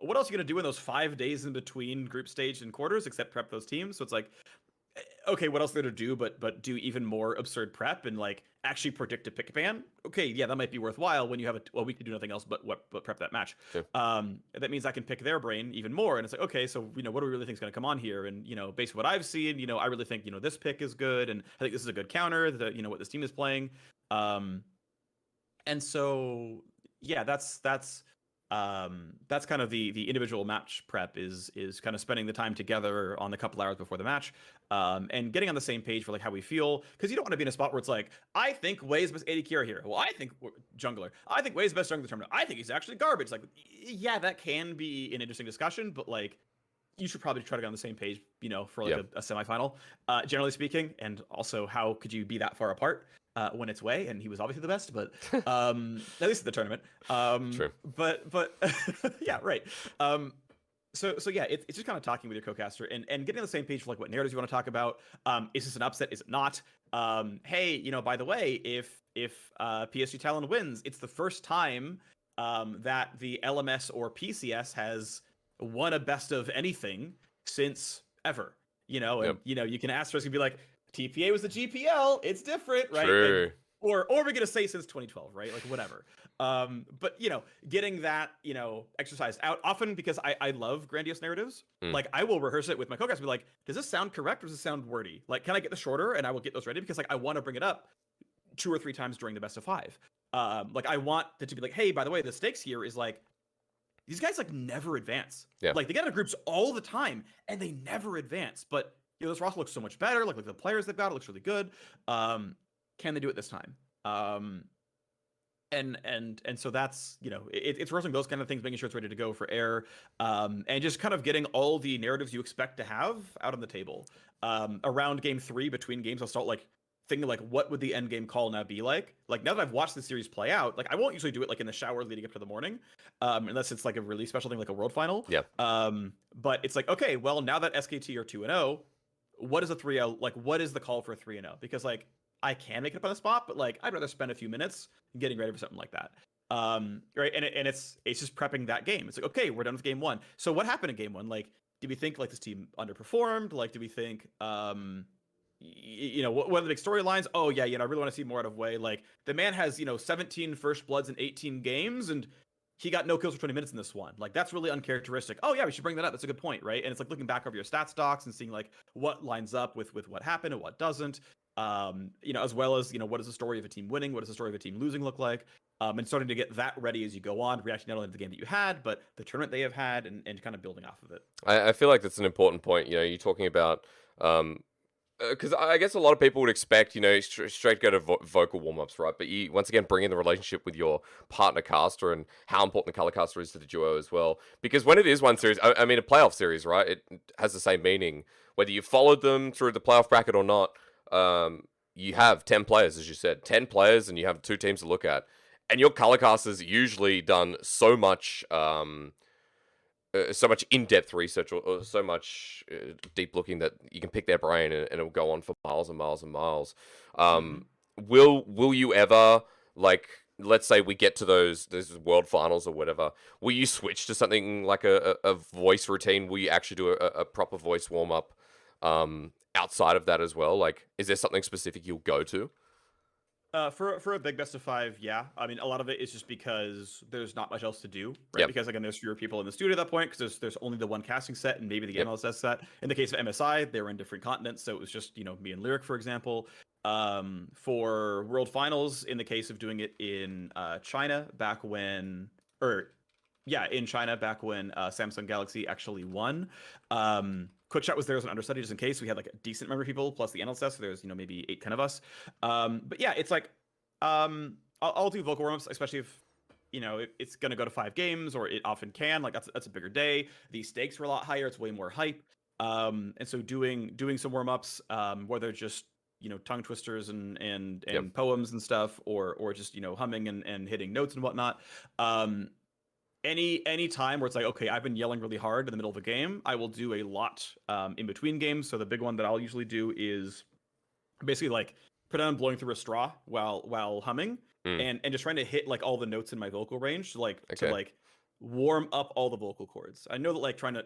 what else are you gonna do in those 5 days in between group stage and quarters except prep those teams? So it's like, okay, what else are there to do but do even more absurd prep and like actually predict a pick ban? Okay, yeah, that might be worthwhile when you have a week to do nothing else but prep that match. Sure. That means I can pick their brain even more, and it's like, okay, so you know, what do we really think is going to come on here? And you know, based on what I've seen, you know, I really think, you know, this pick is good, and I think this is a good counter. That you know what this team is playing, and so yeah, that's kind of the individual match prep is kind of spending the time together on the couple hours before the match, and getting on the same page for like how we feel, because you don't want to be in a spot where it's like, I think Wei's best AD carry here. Well, I think jungler. I think Wei's best jungler tournament. I think he's actually garbage. Like, yeah, that can be an interesting discussion, but like, you should probably try to get on the same page, you know, for like a semifinal, generally speaking. And also, how could you be that far apart? When it's Wei, and he was obviously the best, but at least at the tournament. True. But yeah, right. So yeah, it's just kind of talking with your co-caster and getting on the same page for like what narratives you want to talk about. Is this an upset? Is it not? Hey, you know, by the way, if PSG Talon wins, it's the first time that the LMS or PCS has won a best of anything since ever. You know, and you know, you can ask for us and be like, TPA was the GPL. It's different, right? Sure. Like, or we're gonna say since 2012, right? Like whatever. But you know, getting that, you know, exercise out often, because I love grandiose narratives. Like I will rehearse it with my co-cast and be like, does this sound correct or does this sound wordy? Like, can I get the shorter? And I will get those ready because like I want to bring it up 2 or 3 times during the best of 5. Like I want it to be like, hey, by the way, the stakes here is like these guys like never advance. Yeah. Like they get out of groups all the time and they never advance, but you know, this roster looks so much better. Like the players they've got, it looks really good. Can they do it this time? And so that's, you know, it's rehearsing those kind of things, making sure it's ready to go for air, and just kind of getting all the narratives you expect to have out on the table. Around game 3, between games, I'll start like thinking like, what would the end game call now be like? Like now that I've watched the series play out, like I won't usually do it like in the shower leading up to the morning, unless it's like a really special thing like a world final. Yeah. But it's like, okay, well now that SKT are 2-0. What is a 3-0? Like, what is the call for a 3-0? Because, like, I can make it up on the spot, but, like, I'd rather spend a few minutes getting ready for something like that. Right? And it's just prepping that game. It's like, okay, we're done with game 1. So what happened in game 1? Like, did we think, like, this team underperformed? Like, did we think, you know, what are the big storylines? Oh, yeah, you know, I really want to see more out of Wei. Like, the man has, you know, 17 first bloods in 18 games, and he got no kills for 20 minutes in this one. Like, that's really uncharacteristic. Oh, yeah, we should bring that up. That's a good point, right? And it's like looking back over your stats docs and seeing, like, what lines up with what happened and what doesn't. You know, as well as, you know, what does the story of a team winning? What does the story of a team losing look like? And starting to get that ready as you go on, reacting not only to the game that you had, but the tournament they have had and kind of building off of it. I feel like that's an important point. You know, you're talking about... because I guess a lot of people would expect, you know, straight go to vocal warm-ups, right? But you, once again, bring in the relationship with your partner caster and how important the color caster is to the duo as well. Because when it is one series, I mean, a playoff series, right? It has the same meaning. Whether you followed them through the playoff bracket or not, you have 10 players, as you said. 10 players, and you have 2 teams to look at. And your color caster's usually done so much in-depth research or so much deep looking that you can pick their brain and it'll go on for miles and miles and miles. Will you ever, like, let's say we get to those world finals or whatever, will you switch to something like a voice routine? Will you actually do a proper voice warm-up outside of that as well? Like, is there something specific you'll go to? For a big best of five, yeah. I mean, a lot of it is just because there's not much else to do, right? Yep. Because again, there's fewer people in the studio at that point because there's only the one casting set and maybe the LCS set. In the case of MSI, they were in different continents, so it was just, you know, me and Lyric, for example. For World Finals, in the case of doing it in China back when, or yeah, in China back when Samsung Galaxy actually won. Quickshot was there as an understudy just in case. We had like a decent number of people plus the analysts, so there's, you know, maybe 8-10 of us. But yeah, it's like I'll do vocal warm-ups, especially if, you know, it's gonna go to 5 games, or it often can. Like that's a bigger day. The stakes were a lot higher. It's way more hype. And so doing some warm-ups, whether just, you know, tongue twisters and poems and stuff, or just, you know, humming and hitting notes and whatnot. Any time where it's like, okay, I've been yelling really hard in the middle of a game, I will do a lot in between games. So the big one that I'll usually do is basically like pretend I'm blowing through a straw while humming and just trying to hit like all the notes in my vocal range to like warm up all the vocal cords. I know that like trying to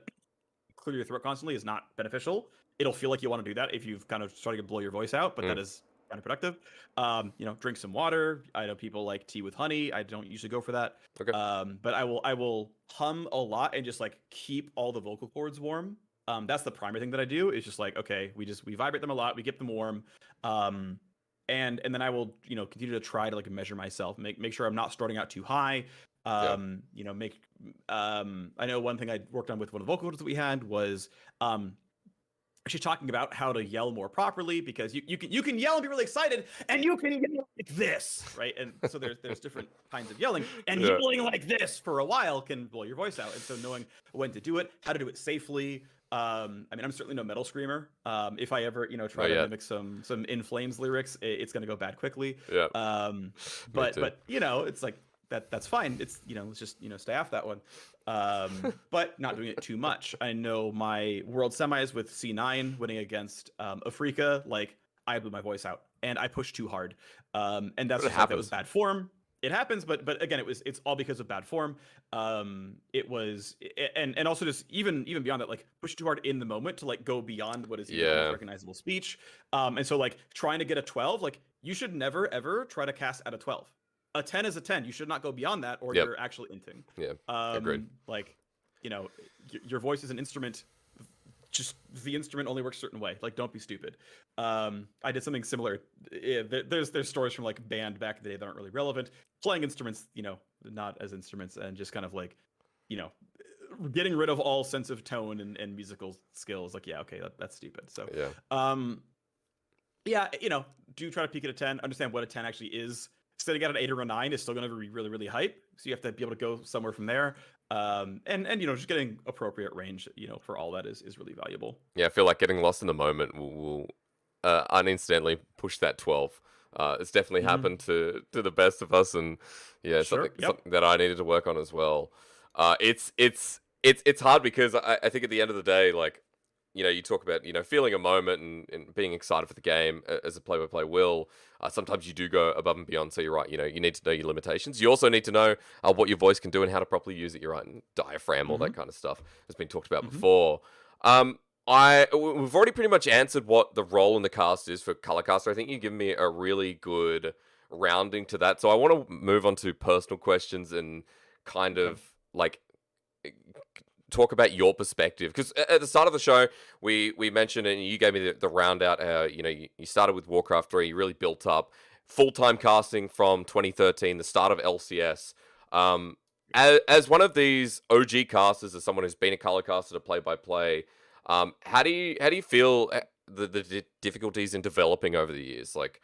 clear your throat constantly is not beneficial. It'll feel like you want to do that if you've kind of started to blow your voice out, but that is productive. You know, drink some water. I know people like tea with honey. I don't usually go for that. Okay. But I will hum a lot and just like keep all the vocal cords warm. That's the primary thing that I do, is just like, okay, we vibrate them a lot, we get them warm. And then I will, you know, continue to try to like measure myself, make sure I'm not starting out too high. You know, I know one thing I worked on with one of the vocal cords that we had was she's talking about how to yell more properly, because you can yell and be really excited, and you can yell like this, right? And so there's different kinds of yelling, and yelling like this for a while can blow your voice out. And so knowing when to do it, how to do it safely. I mean, I'm certainly no metal screamer. If I ever, you know, try to mimic some In Flames lyrics, it's gonna go bad quickly. Yeah. But you know, it's like that's fine. It's, you know, let's just, you know, stay off that one. But not doing it too much. I know my world semis with C9 winning against Afrika, like I blew my voice out and I pushed too hard. And that's just, like, that was bad form. It happens, but again, it's all because of bad form. It was, and also just even beyond that, like push too hard in the moment to like go beyond what is recognizable speech. And so like trying to get a 12, like you should never ever try to cast at a 12. A 10 is a 10. You should not go beyond that, or you're actually inting. Yeah, agreed. Like, you know, your voice is an instrument. Just the instrument only works a certain way. Like, don't be stupid. I did something similar. There's stories from, like, band back in the day that aren't really relevant. Playing instruments, you know, not as instruments, and just kind of, like, you know, getting rid of all sense of tone and musical skills. Like, yeah, okay, that's stupid. So, you know, do try to peek at a 10. Understand what a 10 actually is. Sitting at an 8 or a 9 is still going to be really, really hype. So you have to be able to go somewhere from there. And you know, just getting appropriate range, you know, for all that is really valuable. Yeah, I feel like getting lost in the moment will unincidentally push that 12. It's definitely happened to the best of us, and yeah, something that I needed to work on as well. It's hard because I think at the end of the day, like, you know, you talk about, you know, feeling a moment and being excited for the game as a play-by-play will. Sometimes you do go above and beyond, so you're right. You know, you need to know your limitations. You also need to know what your voice can do and how to properly use it. You're right, and diaphragm, all that kind of stuff has been talked about before. We've already pretty much answered what the role in the cast is for color caster. I think you've given me a really good rounding to that. So I want to move on to personal questions and kind of like talk about your perspective, because at the start of the show we mentioned, and you gave me the round out, how, you know, you started with Warcraft 3, you really built up full-time casting from 2013, the start of LCS. As one of these OG casters, as someone who's been a color caster to play-by-play, how do you feel the difficulties in developing over the years? Like,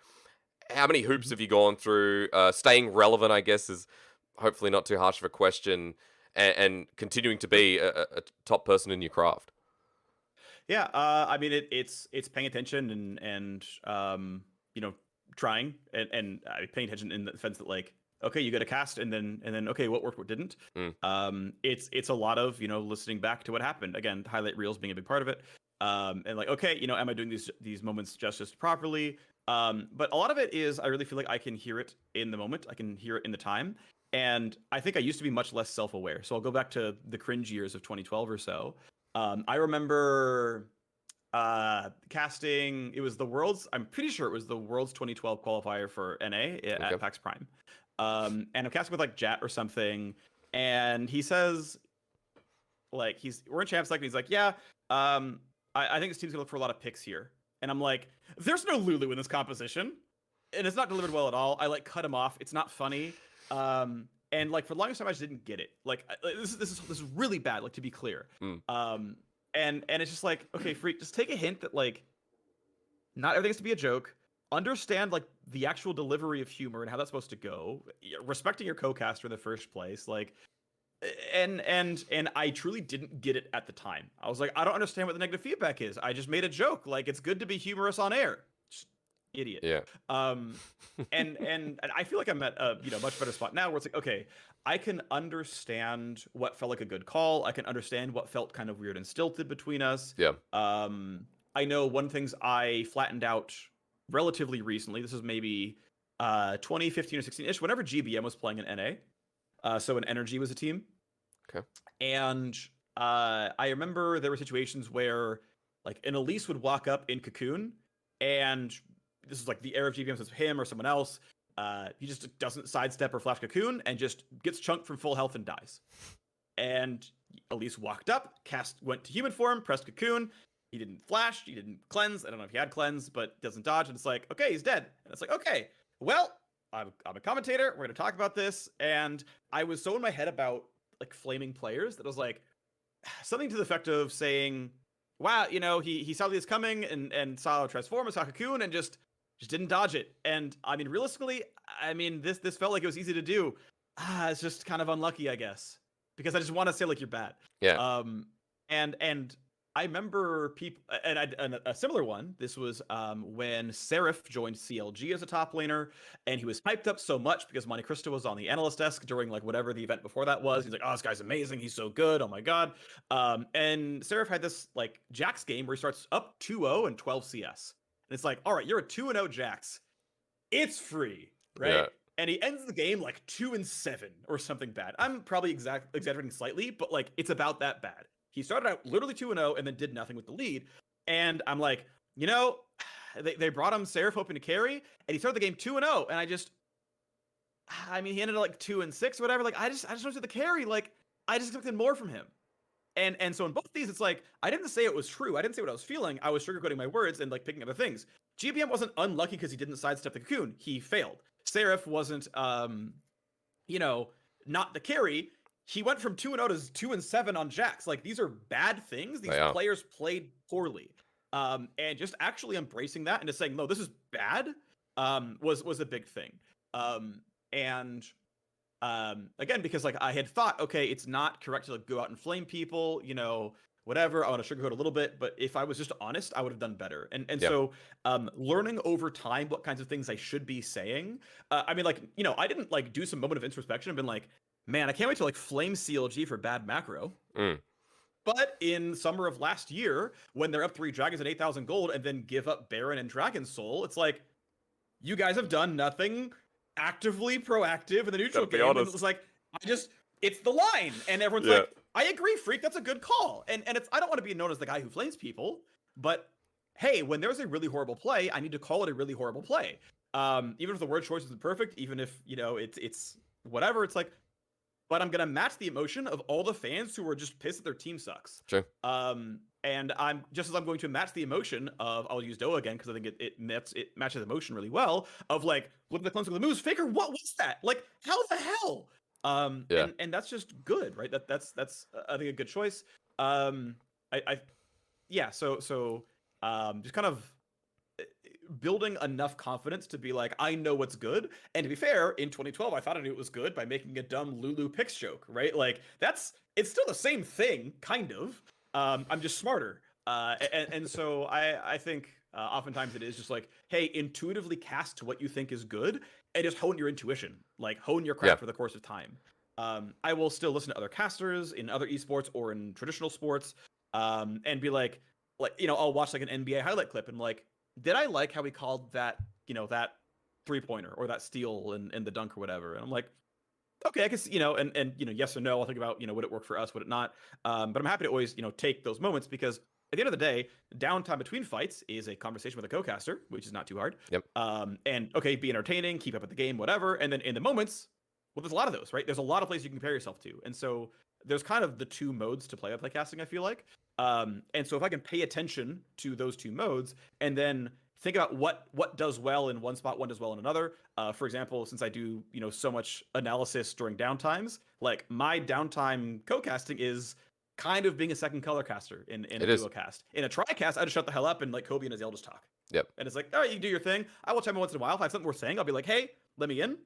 how many hoops have you gone through? Staying relevant, I guess, is hopefully not too harsh of a question. And continuing to be a top person in your craft. Yeah, I mean, it's paying attention and you know, trying and paying attention in the sense that, like, okay, you got a cast and then okay, what worked, what didn't. It's a lot of, you know, listening back to what happened. Again, highlight reels being a big part of it. And like, okay, you know, am I doing these moments justice properly? But a lot of it is, I really feel like I can hear it in the moment. I can hear it in the time. And I think I used to be much less self-aware. So I'll go back to the cringe years of 2012 or so. I remember casting, it was the Worlds, I'm pretty sure it was the Worlds 2012 qualifier for NA at PAX Prime. And I'm casting with like Jat or something. And he says, like, we're in Champ Select, and he's like, yeah, I think this team's gonna look for a lot of picks here. And I'm like, there's no Lulu in this composition. And it's not delivered well at all. I like cut him off. It's not funny. And like for the longest time, I just didn't get it. Like this is really bad. Like, to be clear. And it's just like, okay, Freak, just take a hint that like not everything has to be a joke. Understand like the actual delivery of humor and how that's supposed to go. Respecting your co-caster in the first place, like. And I truly didn't get it at the time. I was like, I don't understand what the negative feedback is. I just made a joke. Like, it's good to be humorous on air. Just idiot. Yeah. And I feel like I'm at a much better spot now where it's like, okay, I can understand what felt like a good call. I can understand what felt kind of weird and stilted between us. Yeah. I know one of the things I flattened out relatively recently. This is maybe 2015 or 16-ish, whenever GBM was playing in NA. So an energy was a team. Okay. And I remember there were situations where like an Elise would walk up in Cocoon, and this is like the era of GBM, so it's him or someone else. He just doesn't sidestep or flash Cocoon and just gets chunked from full health and dies. And Elise walked up, went to human form, pressed Cocoon. He didn't flash, he didn't cleanse. I don't know if he had cleanse, but doesn't dodge. And it's like, okay, he's dead. And it's like, okay, well, I'm a commentator. We're going to talk about this. And I was so in my head about like flaming players that I was like something to the effect of saying, wow, he saw this coming and saw transform and saw Cocoon and just didn't dodge it. And I mean, realistically, this felt like it was easy to do. It's just kind of unlucky, I guess, because I just want to say like, you're bad. Yeah. And I remember people, and a similar one. This was when Seraph joined CLG as a top laner, and he was hyped up so much because Monte Cristo was on the analyst desk during like whatever the event before that was. He's like, "Oh, this guy's amazing. He's so good. Oh my god!" And Seraph had this like Jax game where he starts up 2-0 and 12 CS, and it's like, "All right, you're a 2-0 Jax. It's free, right?" Yeah. And he ends the game like 2-7 or something bad. I'm probably exaggerating slightly, but like it's about that bad. He started out literally 2-0 and then did nothing with the lead. And I'm like, they brought him Seraph hoping to carry, and he started the game 2-0. And he ended up like 2-6 or whatever. Like, I just don't see the carry. Like, I just expected more from him. And so in both these, it's like, I didn't say it was true. I didn't say what I was feeling. I was sugarcoating my words and like picking other things. GBM wasn't unlucky because he didn't sidestep the Cocoon. He failed. Seraph wasn't, not the carry. He went from 2-0 to 2-7 on Jax. Like, these are bad things. These players played poorly. And just actually embracing that and just saying, no, this is bad, was a big thing. Again, because like I had thought, okay, it's not correct to like go out and flame people, whatever. I want to sugarcoat a little bit, but if I was just honest, I would have done better. So learning over time what kinds of things I should be saying. I didn't like do some moment of introspection and been like, man, I can't wait to like flame CLG for bad macro. But in summer of last year, when they're up 3 dragons at 8,000 gold and then give up Baron and Dragon Soul, it's like, you guys have done nothing actively proactive in the neutral game. And it's like, it's the line. And everyone's like, I agree, Freak, that's a good call. And it's, I don't want to be known as the guy who flames people, but hey, when there's a really horrible play, I need to call it a really horrible play. Even if the word choice isn't perfect, even if, it's whatever, it's like, but I'm going to match the emotion of all the fans who are just pissed that their team sucks. Sure. And I'm just as I'm going to match the emotion of, I'll use Doa again, because I think it matches emotion really well, of like, look at the clones of the moves, Faker, what was that? Like, how the hell? And that's just good, right? That's I think a good choice. Just kind of building enough confidence to be like, I know what's good. And to be fair, in 2012, I thought I knew it was good by making a dumb Lulu picks joke, right? Like, it's still the same thing, kind of. I'm just smarter. So I think oftentimes it is just like, hey, intuitively cast to what you think is good and just hone your intuition, like hone your craft for the course of time. I will still listen to other casters in other esports or in traditional sports and be like, I'll watch like an NBA highlight clip and like, did I like how he called that, that 3-pointer or that steal and the dunk or whatever? And I'm like, okay, I guess, yes or no, I'll think about, would it work for us? Would it not? But I'm happy to always, take those moments because at the end of the day, downtime between fights is a conversation with a co-caster, which is not too hard. Yep. And okay, be entertaining, keep up with the game, whatever. And then in the moments, well, there's a lot of those, right? There's a lot of places you can compare yourself to. And so there's kind of the two modes to play-by-play casting, I feel like. And so if I can pay attention to those two modes and then think about what does well in one spot, what does well in another. For example, since I do, you know, so much analysis during downtimes, like my downtime co-casting is kind of being a second color caster in a duo cast. In a tri-cast, I just shut the hell up and like Kobe and Azale just talk. Yep. And it's like, all right, you do your thing. I will chime in once in a while. If I have something worth saying, I'll be like, hey, let me in.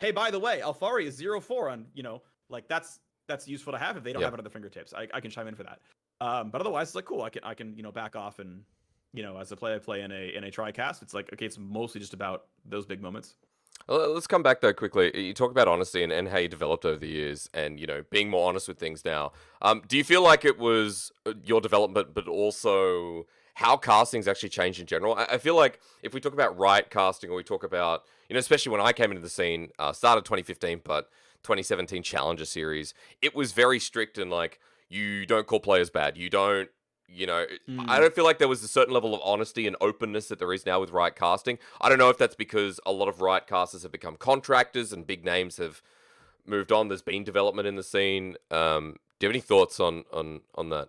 Hey, by the way, Alfari is 0-4 on, you know, like that's useful to have if they don't have it on their fingertips. I can chime in for that. But otherwise it's like, cool, I can, you know, back off and, you know, as a play in a tri-cast, it's like, okay, it's mostly just about those big moments. Let's come back though quickly. You talk about honesty and how you developed over the years and, you know, being more honest with things now. Do you feel like it was your development, but also how casting's actually changed in general? I feel like if we talk about right casting or we talk about, you know, especially when I came into the scene, started 2015, but 2017 Challenger Series, it was very strict and like, you don't call players bad. You don't, you know, I don't feel like there was a certain level of honesty and openness that there is now with right casting. I don't know if that's because a lot of right casters have become contractors and big names have moved on. There's been development in the scene. Do you have any thoughts on that?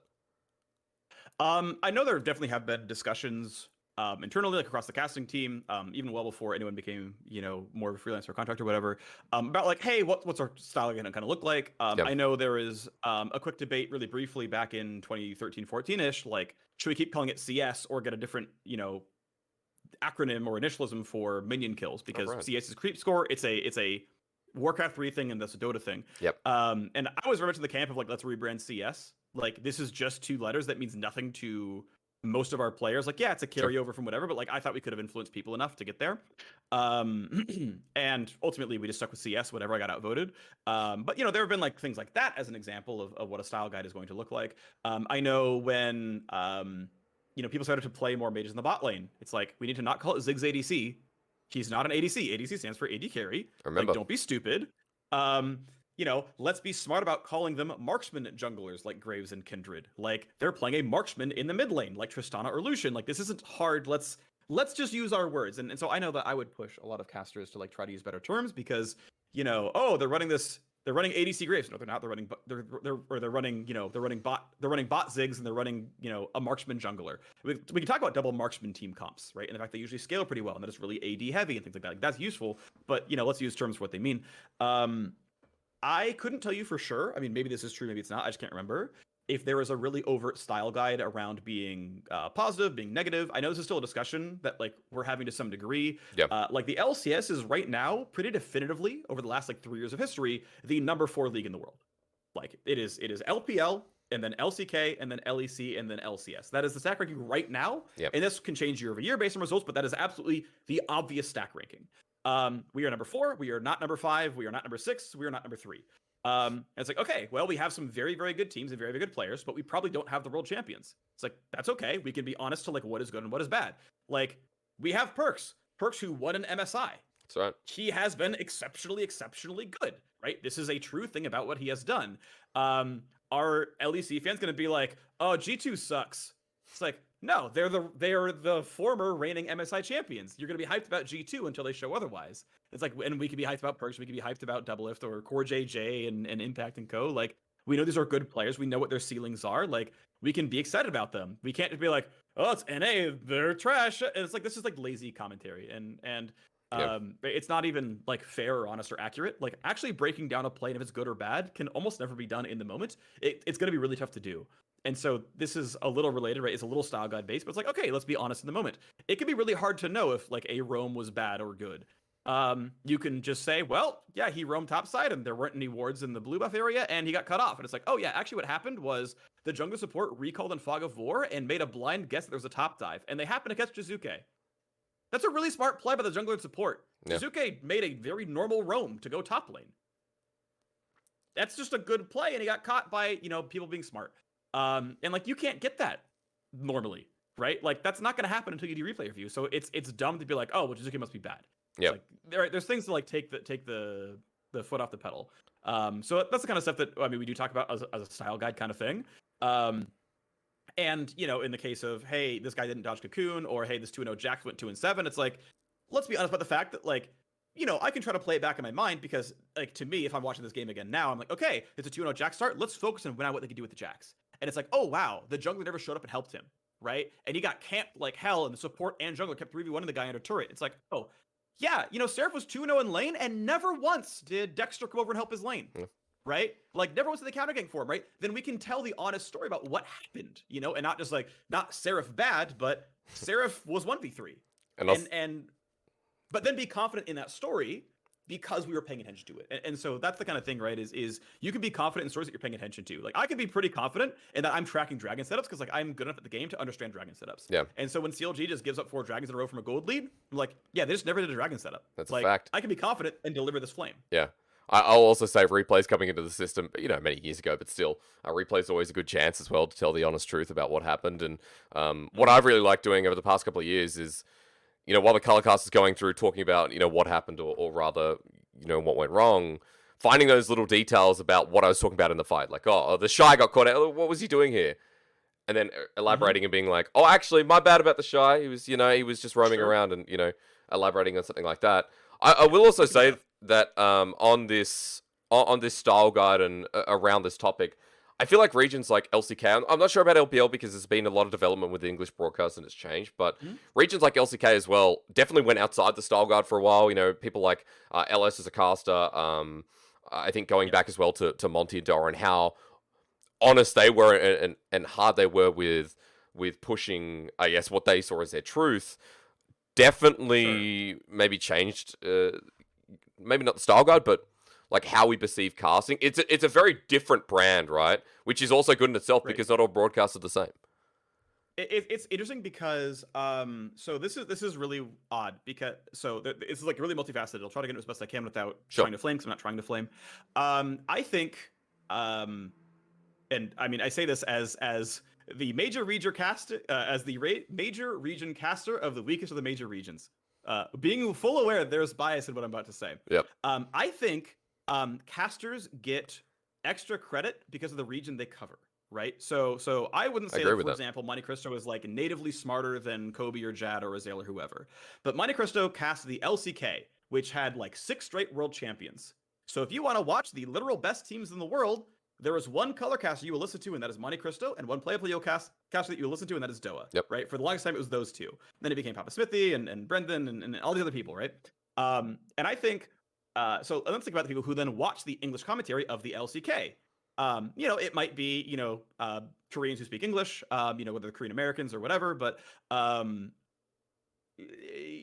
I know there definitely have been discussions internally, like across the casting team, even well before anyone became, you know, more of a freelancer or contractor or whatever, about like, hey, what's our style going to kind of look like? I know there is a quick debate really briefly back in 2013, 14-ish, like, should we keep calling it CS or get a different, you know, acronym or initialism for minion kills? Because CS is creep score. It's a Warcraft III thing and that's a Dota thing. Yep. And I was very much in the camp of like, let's rebrand CS. Like, this is just two letters. That means nothing to most of our players. Like, yeah, it's a carryover from whatever, but like, I thought we could have influenced people enough to get there. And ultimately we just stuck with CS, whatever, I got outvoted. But you know, there have been like things like that as an example of what a style guide is going to look like. I know when, you know, people started to play more mages in the bot lane, it's like, we need to not call it Ziggs ADC. He's not an ADC. ADC stands for AD carry. Remember. Like, don't be stupid. You know, let's be smart about calling them marksman junglers like Graves and Kindred. Like, they're playing a marksman in the mid lane, like Tristana or Lucian. Like, this isn't hard. Let's just use our words. And so I know that I would push a lot of casters to like try to use better terms because, you know, oh, they're running ADC Graves. No, they're not. They're running bot Ziggs and they're running, you know, a marksman jungler. We can talk about double marksman team comps, right? And the fact they usually scale pretty well and that it's really AD heavy and things like that. Like, that's useful, but you know, let's use terms for what they mean. I couldn't tell you for sure. I mean, maybe this is true, maybe it's not. I just can't remember if there was a really overt style guide around being positive, being negative. I know this is still a discussion that like we're having to some degree. Yep. Like the LCS is right now pretty definitively over the last like 3 years of history, the #4 league in the world. Like it is LPL and then LCK and then LEC and then LCS. That is the stack ranking right now. Yep. And this can change year over year based on results, but that is absolutely the obvious stack ranking. We are #4, we are not #5, we are not #6, we are not #3. And it's like, okay, well, we have some very, very good teams and very, very good players, but we probably don't have the world champions. It's like, that's okay. We can be honest to like what is good and what is bad. Like, we have Perks who won an MSI. That's right. He has been exceptionally, exceptionally good, right? This is a true thing about what he has done. Our LEC fans going to be like, oh, G2 sucks. It's like, no, they are the former reigning MSI champions. You're going to be hyped about G2 until they show otherwise. It's like, and we could be hyped about Perks, we could be hyped about Doublelift or CoreJJ and Impact and Co. Like, we know these are good players. We know what their ceilings are. Like, we can be excited about them. We can't be like, oh, it's NA, they're trash. And it's like, this is like lazy commentary. And it's not even like fair or honest or accurate. Like, actually breaking down a play and if it's good or bad can almost never be done in the moment. It's going to be really tough to do. And so this is a little related, right? It's a little style guide based, but it's like, okay, let's be honest in the moment. It can be really hard to know if like a roam was bad or good. You can just say, well, yeah, he roamed topside and there weren't any wards in the blue buff area and he got cut off. And it's like, oh yeah, actually what happened was the jungle support recalled on Fog of War and made a blind guess that there was a top dive and they happened to catch Jizuke. That's a really smart play by the jungler and support. Yeah. Jizuke made a very normal roam to go top lane. That's just a good play and he got caught by, you know, people being smart. And like, you can't get that normally, right? Like, that's not going to happen until you do replay review. So it's dumb to be like, oh, well, Jizuke must be bad. Yeah. Like, there's things to like take the foot off the pedal. So that's the kind of stuff that, I mean, we do talk about as a style guide kind of thing. And, you know, in the case of, hey, this guy didn't dodge Cocoon, or hey, this 2-0 Jax went 2-7, it's like, let's be honest about the fact that, like, you know, I can try to play it back in my mind because, like, to me, if I'm watching this game again now, I'm like, okay, it's a 2-0 Jax start. Let's focus on what they can do with the Jax. And it's like, oh, wow, the jungler never showed up and helped him, right? And he got camped like hell, and the support and jungler kept 3v1ing the guy under turret. It's like, oh, yeah, you know, Seraph was 2-0 in lane, and never once did Dexter come over and help his lane. Yeah. Right? Like, never was the counter gang for him, right? Then we can tell the honest story about what happened, you know, and not just like, not Seraph bad, but Seraph was 1v3. But then be confident in that story because we were paying attention to it. And so that's the kind of thing, right, is you can be confident in stories that you're paying attention to. Like, I can be pretty confident in that I'm tracking dragon setups because, like, I'm good enough at the game to understand dragon setups. Yeah. And so when CLG just gives up 4 dragons in a row from a gold lead, I'm like, yeah, they just never did a dragon setup. That's like, a fact. I can be confident and deliver this flame. Yeah. I'll also say replays coming into the system, you know, many years ago, but still, replays always a good chance as well to tell the honest truth about what happened. And what I've really liked doing over the past couple of years is, you know, while the color cast is going through, talking about, you know, what happened or rather, you know, what went wrong, finding those little details about what I was talking about in the fight. Like, oh, the Shy got caught out. What was he doing here? And then elaborating and being like, oh, actually, my bad about the Shy. He was, you know, he was just roaming around and, you know, elaborating on something like that. I will also say... that on this style guide and around this topic, I feel like regions like LCK, I'm not sure about LPL because there's been a lot of development with the English broadcast and it's changed, but regions like LCK as well definitely went outside the style guide for a while. You know, people like LS as a caster, I think going back as well to Monte and Doa and how honest they were and hard they were with pushing, I guess, what they saw as their truth, definitely maybe changed... maybe not the style guide, but like how we perceive casting. It's a very different brand, right? Which is also good in itself because not all broadcasts are the same. It's interesting because so this is really odd because so it's like really multifaceted. I'll try to get it as best I can without trying to flame because I'm not trying to flame. I think, and I mean I say this as the major region caster, as the major region caster of the weakest of the major regions. Being full aware there's bias in what I'm about to say. Yep. I think casters get extra credit because of the region they cover, right? So I wouldn't say that, for example, Monte Cristo is like natively smarter than Kobe or Jat or Azale or whoever. But Monte Cristo cast the LCK, which had like 6 straight world champions. So if you want to watch the literal best teams in the world, there is one color caster you will listen to, and that is Monte Cristo, and one playable caster that you will listen to, and that is Doa. Yep. Right. For the longest time, it was those two. Then it became Papa Smithy and Brendan and all these other people, right? And I think so. Let's think about the people who then watch the English commentary of the LCK. You know, it might be Koreans who speak English. You know, whether they're Korean Americans or whatever, but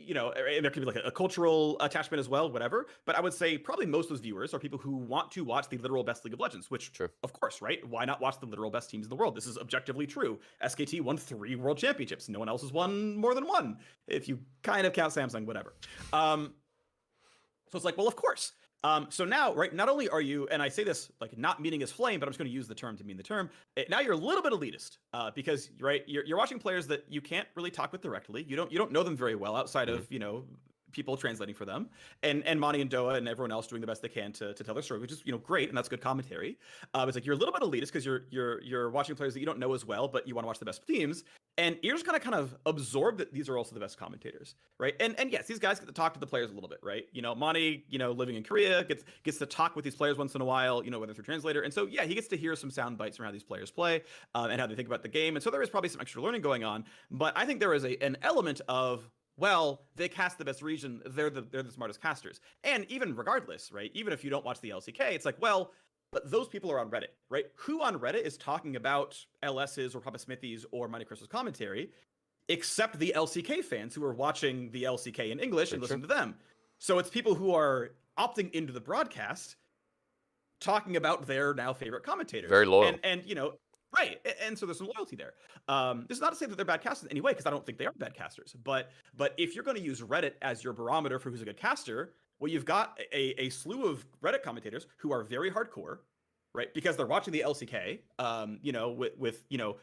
you know, and there could be like a cultural attachment as well, whatever. But I would say probably most of those viewers are people who want to watch the literal best League of Legends, which, of course, right? Why not watch the literal best teams in the world? This is objectively true. SKT won 3 world championships. No one else has won more than one, if you kind of count Samsung, whatever. So it's like, well, of course. So now, right, not only are you, and I say this, like, not meaning as flame, but I'm just going to use the term to mean the term. Now you're a little bit elitist, because, right, you're watching players that you can't really talk with directly. You don't know them very well outside of, you know, people translating for them. And Monte and Doa and everyone else doing the best they can to tell their story, which is, you know, great. And that's good commentary. It's like, you're a little bit elitist because you're watching players that you don't know as well, but you want to watch the best teams. And you're just kind of absorb that these are also the best commentators, right? And yes, these guys get to talk to the players a little bit, right? You know, Monte, you know, living in Korea, gets to talk with these players once in a while, you know, whether through translator. And so, yeah, he gets to hear some sound bites from how these players play and how they think about the game. And so there is probably some extra learning going on. But I think there is an element of, well, they cast the best region. They're the smartest casters. And even regardless, right? Even if you don't watch the LCK, it's like, well, but those people are on Reddit, right? Who on Reddit is talking about LS's or Papa Smithy's or Monte Cristo's commentary, except the LCK fans who are watching the LCK in English and listening to them. So it's people who are opting into the broadcast talking about their now favorite commentators. Very loyal. And you know, right. And so there's some loyalty there. This is not to say that they're bad casters in any way, because I don't think they are bad casters. But if you're going to use Reddit as your barometer for who's a good caster, well, you've got a slew of Reddit commentators who are very hardcore, right? Because they're watching the LCK, you know, with you know,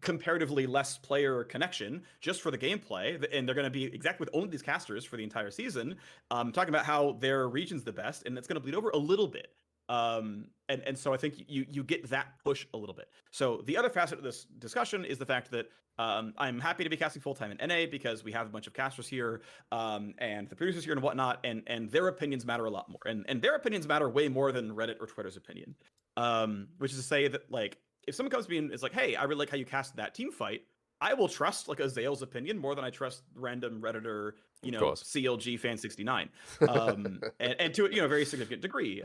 comparatively less player connection just for the gameplay, and they're going to be exactly with only these casters for the entire season, talking about how their region's the best, and that's going to bleed over a little bit. And so I think you get that push a little bit. So the other facet of this discussion is the fact that I'm happy to be casting full-time in NA because we have a bunch of casters here and the producers here and whatnot, and their opinions matter a lot more. And their opinions matter way more than Reddit or Twitter's opinion, which is to say that, like, if someone comes to me and is like, hey, I really like how you cast that team fight, I will trust like Azale's opinion more than I trust random Redditor, you know, CLG fan 69, and to a very significant degree.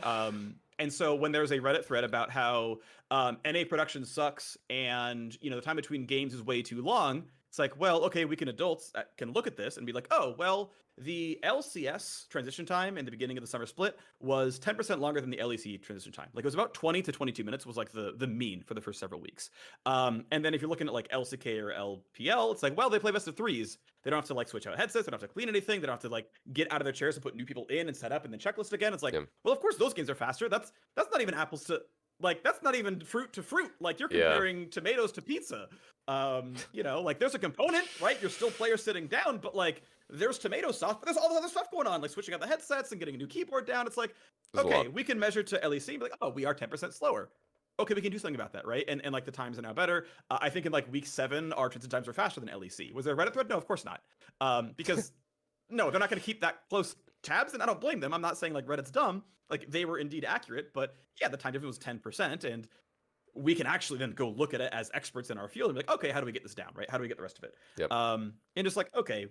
And so when there's a Reddit thread about how NA production sucks and the time between games is way too long, it's like, well, okay, we adults can look at this and be like, oh, well, the LCS transition time in the beginning of the summer split was 10% longer than the LEC transition time. Like, it was about 20 to 22 minutes was like the mean for the first several weeks. And then if you're looking at like LCK or LPL, it's like, well, they play best of threes. They don't have to like switch out headsets. They don't have to clean anything. They don't have to like get out of their chairs and put new people in and set up and then checklist again. It's like, well, of course those games are faster. That's not even apples to, like, that's not even fruit to fruit. Like, you're comparing tomatoes to pizza. Like, there's a component, right? You're still players sitting down, but like there's tomato sauce, but there's all this other stuff going on, like switching out the headsets and getting a new keyboard down. It's like, okay, we can measure to LEC and be like, oh, we are 10% slower. Okay, we can do something about that, right? And like the times are now better. I think in like week 7, our transition times were faster than LEC. Was there a Reddit thread? No, of course not. Because no, they're not going to keep that close tabs, and I don't blame them. I'm not saying like Reddit's dumb. Like, they were indeed accurate, but yeah, the time difference was 10%, and we can actually then go look at it as experts in our field and be like, okay, how do we get this down, right? How do we get the rest of it? And just like, okay,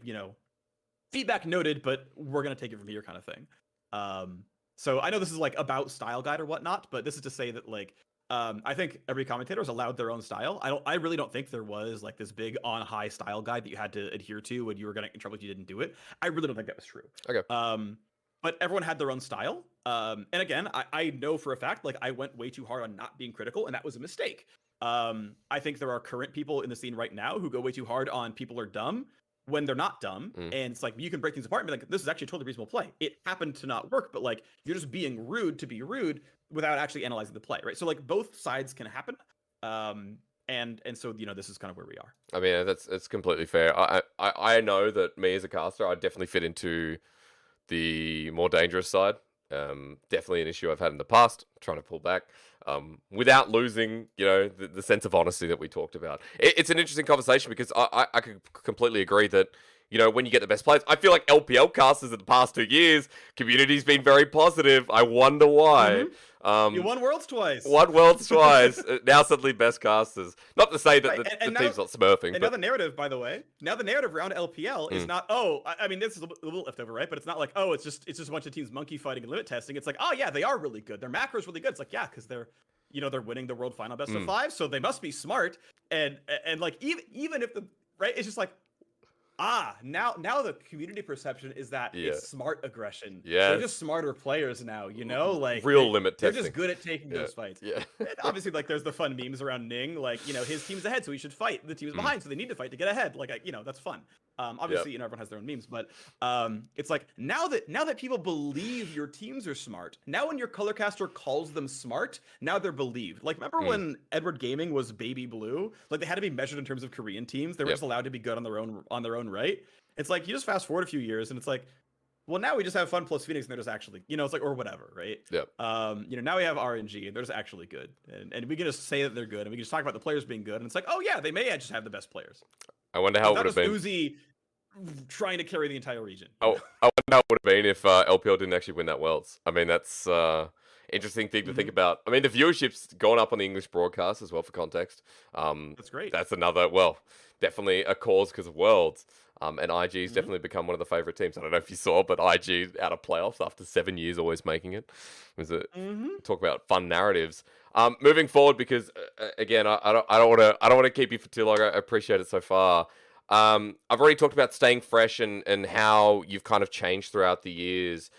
feedback noted, but we're going to take it from here kind of thing. So I know this is like about style guide or whatnot, but this is to say that like, I think every commentator is allowed their own style. I really don't think there was like this big on high style guide that you had to adhere to when you were going to get in trouble if you didn't do it. I really don't think that was true. Okay. But everyone had their own style. And again, I know for a fact, like, I went way too hard on not being critical, and that was a mistake. I think there are current people in the scene right now who go way too hard on people are dumb when they're not dumb. And it's like, you can break things apart and be like, this is actually a totally reasonable play. It happened to not work, but like, you're just being rude to be rude without actually analyzing the play, right? So like, both sides can happen. And so, this is kind of where we are. I mean, that's completely fair. I know that me as a caster, I definitely fit into the more dangerous side. Definitely an issue I've had in the past, trying to pull back without losing, the sense of honesty that we talked about. It's an interesting conversation because I could completely agree that, when you get the best players, I feel like LPL casters in the past 2 years, community's been very positive. I wonder why. You won Worlds twice. Now suddenly best casters. Not to say that the team's not smurfing. Now the narrative, by the way, around LPL is not, I mean, this is a little leftover, right? But it's not like, oh, it's just a bunch of teams monkey fighting and limit testing. It's like, oh yeah, they are really good. Their macro's really good. It's like, yeah, because they're winning the world final best of 5, so they must be smart. And like, even if it's just like, now the community perception is that it's smart aggression. Yeah, they're just smarter players now, like real limit testing. They're just good at taking those fights. Yeah, and obviously, like, there's the fun memes around Ning, like, his team's ahead, so he should fight. The team's behind, so they need to fight to get ahead. Like, that's fun. Obviously, everyone has their own memes, but it's like now that people believe your teams are smart, now when your color caster calls them smart, now they're believed. Like, remember when Edward Gaming was Baby Blue? Like, they had to be measured in terms of Korean teams. They were just allowed to be good on their own, right? It's like, you just fast forward a few years, and it's like, well, now we just have Fun plus Phoenix, and they're just actually, it's like, or whatever, right? Yeah. Now we have RNG, and they're just actually good, and we can just say that they're good, and we can just talk about the players being good, and it's like, oh yeah, they may just have the best players. I wonder how it would have been. Uzi trying to carry the entire region. Oh, I wonder how it would have been if LPL didn't actually win that Worlds. I mean, that's interesting thing to think about. I mean, the viewership's gone up on the English broadcast as well, for context. That's great. That's another, definitely a cause because of Worlds. And IG's definitely become one of the favorite teams. I don't know if you saw, but IG out of playoffs after 7 years, always making it. Talk about fun narratives. Moving forward, because again, I don't want to keep you for too long. I appreciate it so far. I've already talked about staying fresh and how you've kind of changed throughout the years.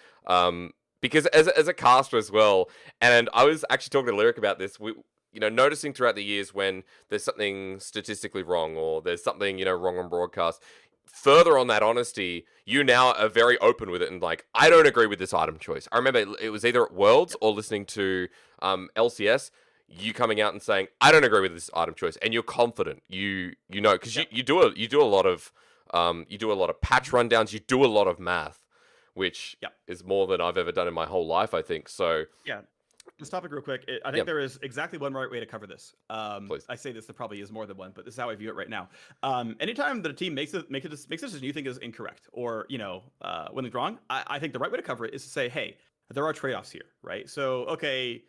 Because as a caster as well, and I was actually talking to Lyric about this. Noticing throughout the years when there's something statistically wrong or there's something wrong on broadcast. Further on that honesty, you now are very open with it and like, I don't agree with this item choice. I remember it was either at Worlds or listening to LCS, you coming out and saying, I don't agree with this item choice, and you're confident. Because you do a lot of patch rundowns, you do a lot of math, which is more than I've ever done in my whole life, I think. So this topic real quick. I think there is exactly one right way to cover this. I say this, there probably is more than one, but this is how I view it right now. Anytime that a team makes a decision you think is incorrect or, you know, when it's wrong, I think the right way to cover it is to say, hey, there are trade-offs here, right? So, okay,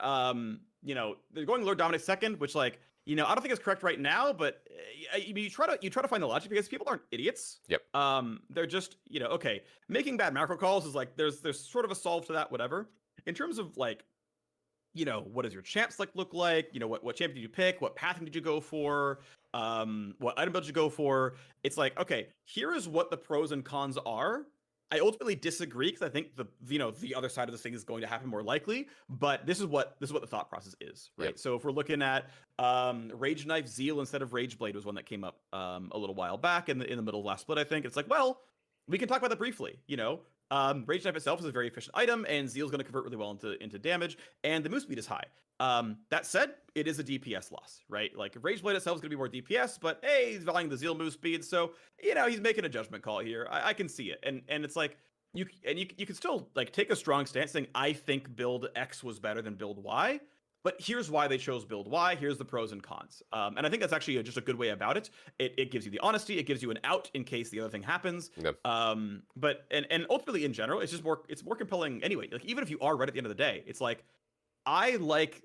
you know, they're going Lord Dominant second, which, like, you know, I don't think it's correct right now, but you try to find the logic because people aren't idiots. Yep. They're just, you know, okay, making bad macro calls is like there's sort of a solve to that, whatever. In terms of like, you know, what does your champ select look like? You know, what champ did you pick? What pathing did you go for? What item build did you go for? It's like, okay, here is what the pros and cons are. I ultimately disagree because I think the other side of this thing is going to happen more likely, but this is what the thought process is, right? Yep. So if we're looking at Rage Knife Zeal instead of Rage Blade was one that came up a little while back in the middle of last split, I think. It's like, well, we can talk about that briefly, you know. Rage Knife itself is a very efficient item, and Zeal is going to convert really well into damage, and the move speed is high. That said, it is a DPS loss, right? Like, Rage Blade itself is going to be more DPS, but hey, he's valuing the Zeal move speed, so, you know, he's making a judgment call here. I can see it. And it's like, you can still, like, take a strong stance saying, I think build X was better than build Y, but here's why they chose build Y, here's the pros and cons. And I think that's actually just a good way about it. It gives you the honesty, it gives you an out in case the other thing happens. Yep. But ultimately, in general, it's more compelling anyway. Like, even if you are right at the end of the day, it's like, I like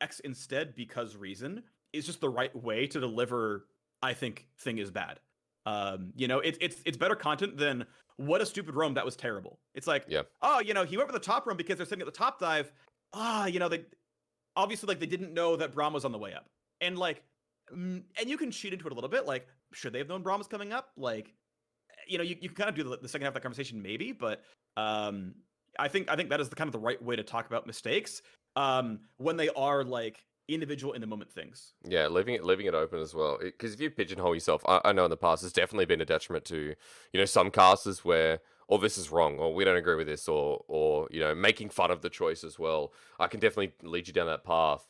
X instead because reason is just the right way to deliver. I think thing is bad. You know, it's better content than what a stupid roam that was terrible. It's like, yeah. Oh, you know, he went for the top roam because they're sitting at the top dive. You know, they obviously like they didn't know that Braum was on the way up, and like, and you can cheat into it a little bit. Like, should they have known Braum was coming up? Like, you know, you can kind of do the second half of that conversation maybe, but I think that is the kind of the right way to talk about mistakes when they are like individual in the moment things. Yeah, leaving it open as well, because if you pigeonhole yourself, I know in the past it's definitely been a detriment to, you know, some casters where, or this is wrong, or we don't agree with this, or you know, making fun of the choice as well. I can definitely lead you down that path.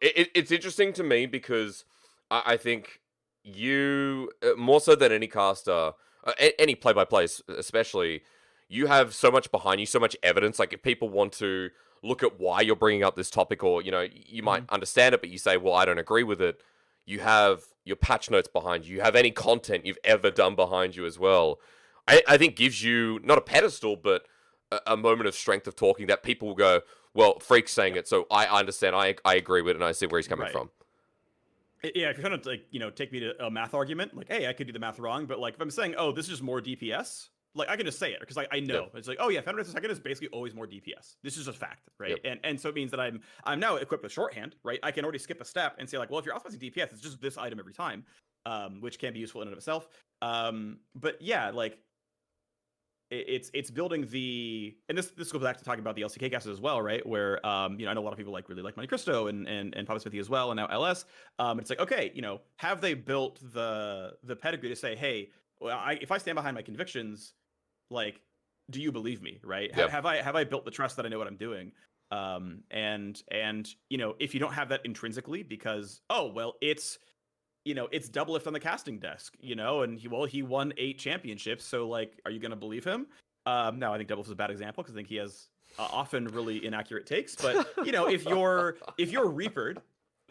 It's interesting to me because I think you more so than any caster, any play-by-play especially. You have so much behind you, so much evidence. Like, if people want to look at why you're bringing up this topic, or, you know, you might understand it, but you say, well, I don't agree with it. You have your patch notes behind you. You have any content you've ever done behind you as well. I think gives you, not a pedestal, but a moment of strength of talking that people will go, well, Freak's saying it, so I understand, I agree with it, and I see where he's coming from. Yeah, if you're trying to, like, you know, take me to a math argument, like, hey, I could do the math wrong, but, like, if I'm saying, oh, this is just more DPS... Like, I can just say it because I know. It's like, oh yeah, Fenris II is basically always more DPS. This is just fact, right? Yep. And so it means that I'm now equipped with shorthand, right? I can already skip a step and say like, well, if you're offensing DPS, it's just this item every time, which can be useful in and of itself. But yeah, like it's building the, and this goes back to talking about the LCK casters as well, right? Where you know, I know a lot of people like really like Monte Cristo and Papa Smithy as well, and now LS. It's like, okay, you know, have they built the pedigree to say, hey, well, if I stand behind my convictions. Like, do you believe me, right? Yep. Have I built the trust that I know what I'm doing? And you know, if you don't have that intrinsically because, oh, well, it's, you know, it's double lift on the casting desk, you know, and he won 8 championships, so like, are you gonna believe him? No, I think double lift is a bad example because I think he has often really inaccurate takes. But you know, if you're Reapered,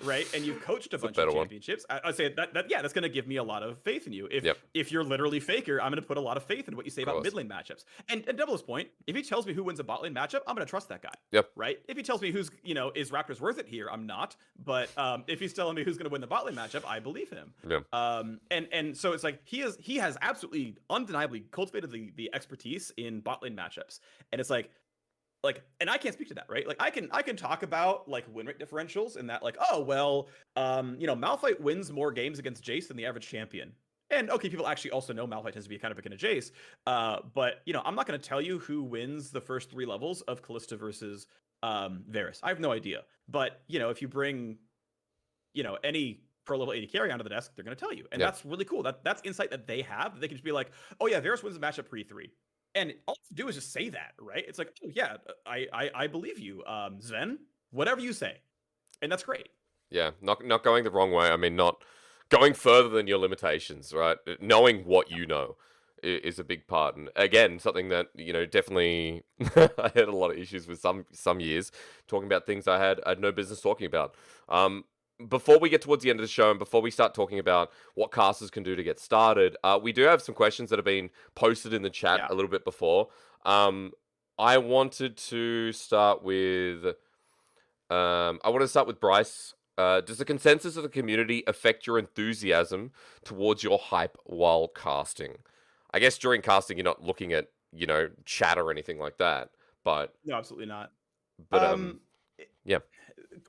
right, and you've coached a bunch of championships, I'd say that yeah, that's going to give me a lot of faith in you. If you're literally Faker, I'm going to put a lot of faith in what you say about mid lane matchups. And Devil's point, if he tells me who wins a bot lane matchup, I'm going to trust that guy. Yep. Right. If he tells me who's, you know, is Raptors worth it here, I'm not. But if he's telling me who's going to win the bot lane matchup, I believe him. Yeah. And so it's like he has absolutely undeniably cultivated the expertise in bot lane matchups, and it's like. Like, and I can't speak to that, right? Like, I can talk about like win rate differentials and that, like, oh well, you know, Malphite wins more games against Jace than the average champion. And okay, people actually also know Malphite tends to be kind of akin to Jace. But you know, I'm not going to tell you who wins the first 3 levels of Kalista versus Varus. I have no idea. But you know, if you bring, you know, any pro level 80 carry onto the desk, they're going to tell you, and that's really cool. That's insight that they have. They can just be like, oh yeah, Varus wins the matchup pre-3. And all you have to do is just say that, right? It's like, oh yeah, I believe you, Zen. Whatever you say, and that's great. Yeah, not going the wrong way. I mean, not going further than your limitations, right? Knowing what you know is a big part, and again, something that, you know, definitely I had a lot of issues with some years, talking about things I had no business talking about. Before we get towards the end of the show, and before we start talking about what casters can do to get started, we do have some questions that have been posted in the chat a little bit before. I wanted to start with, Bryce. Does the consensus of the community affect your enthusiasm towards your hype while casting? I guess during casting, you're not looking at, you know, chat or anything like that, but... No, absolutely not. But, yeah.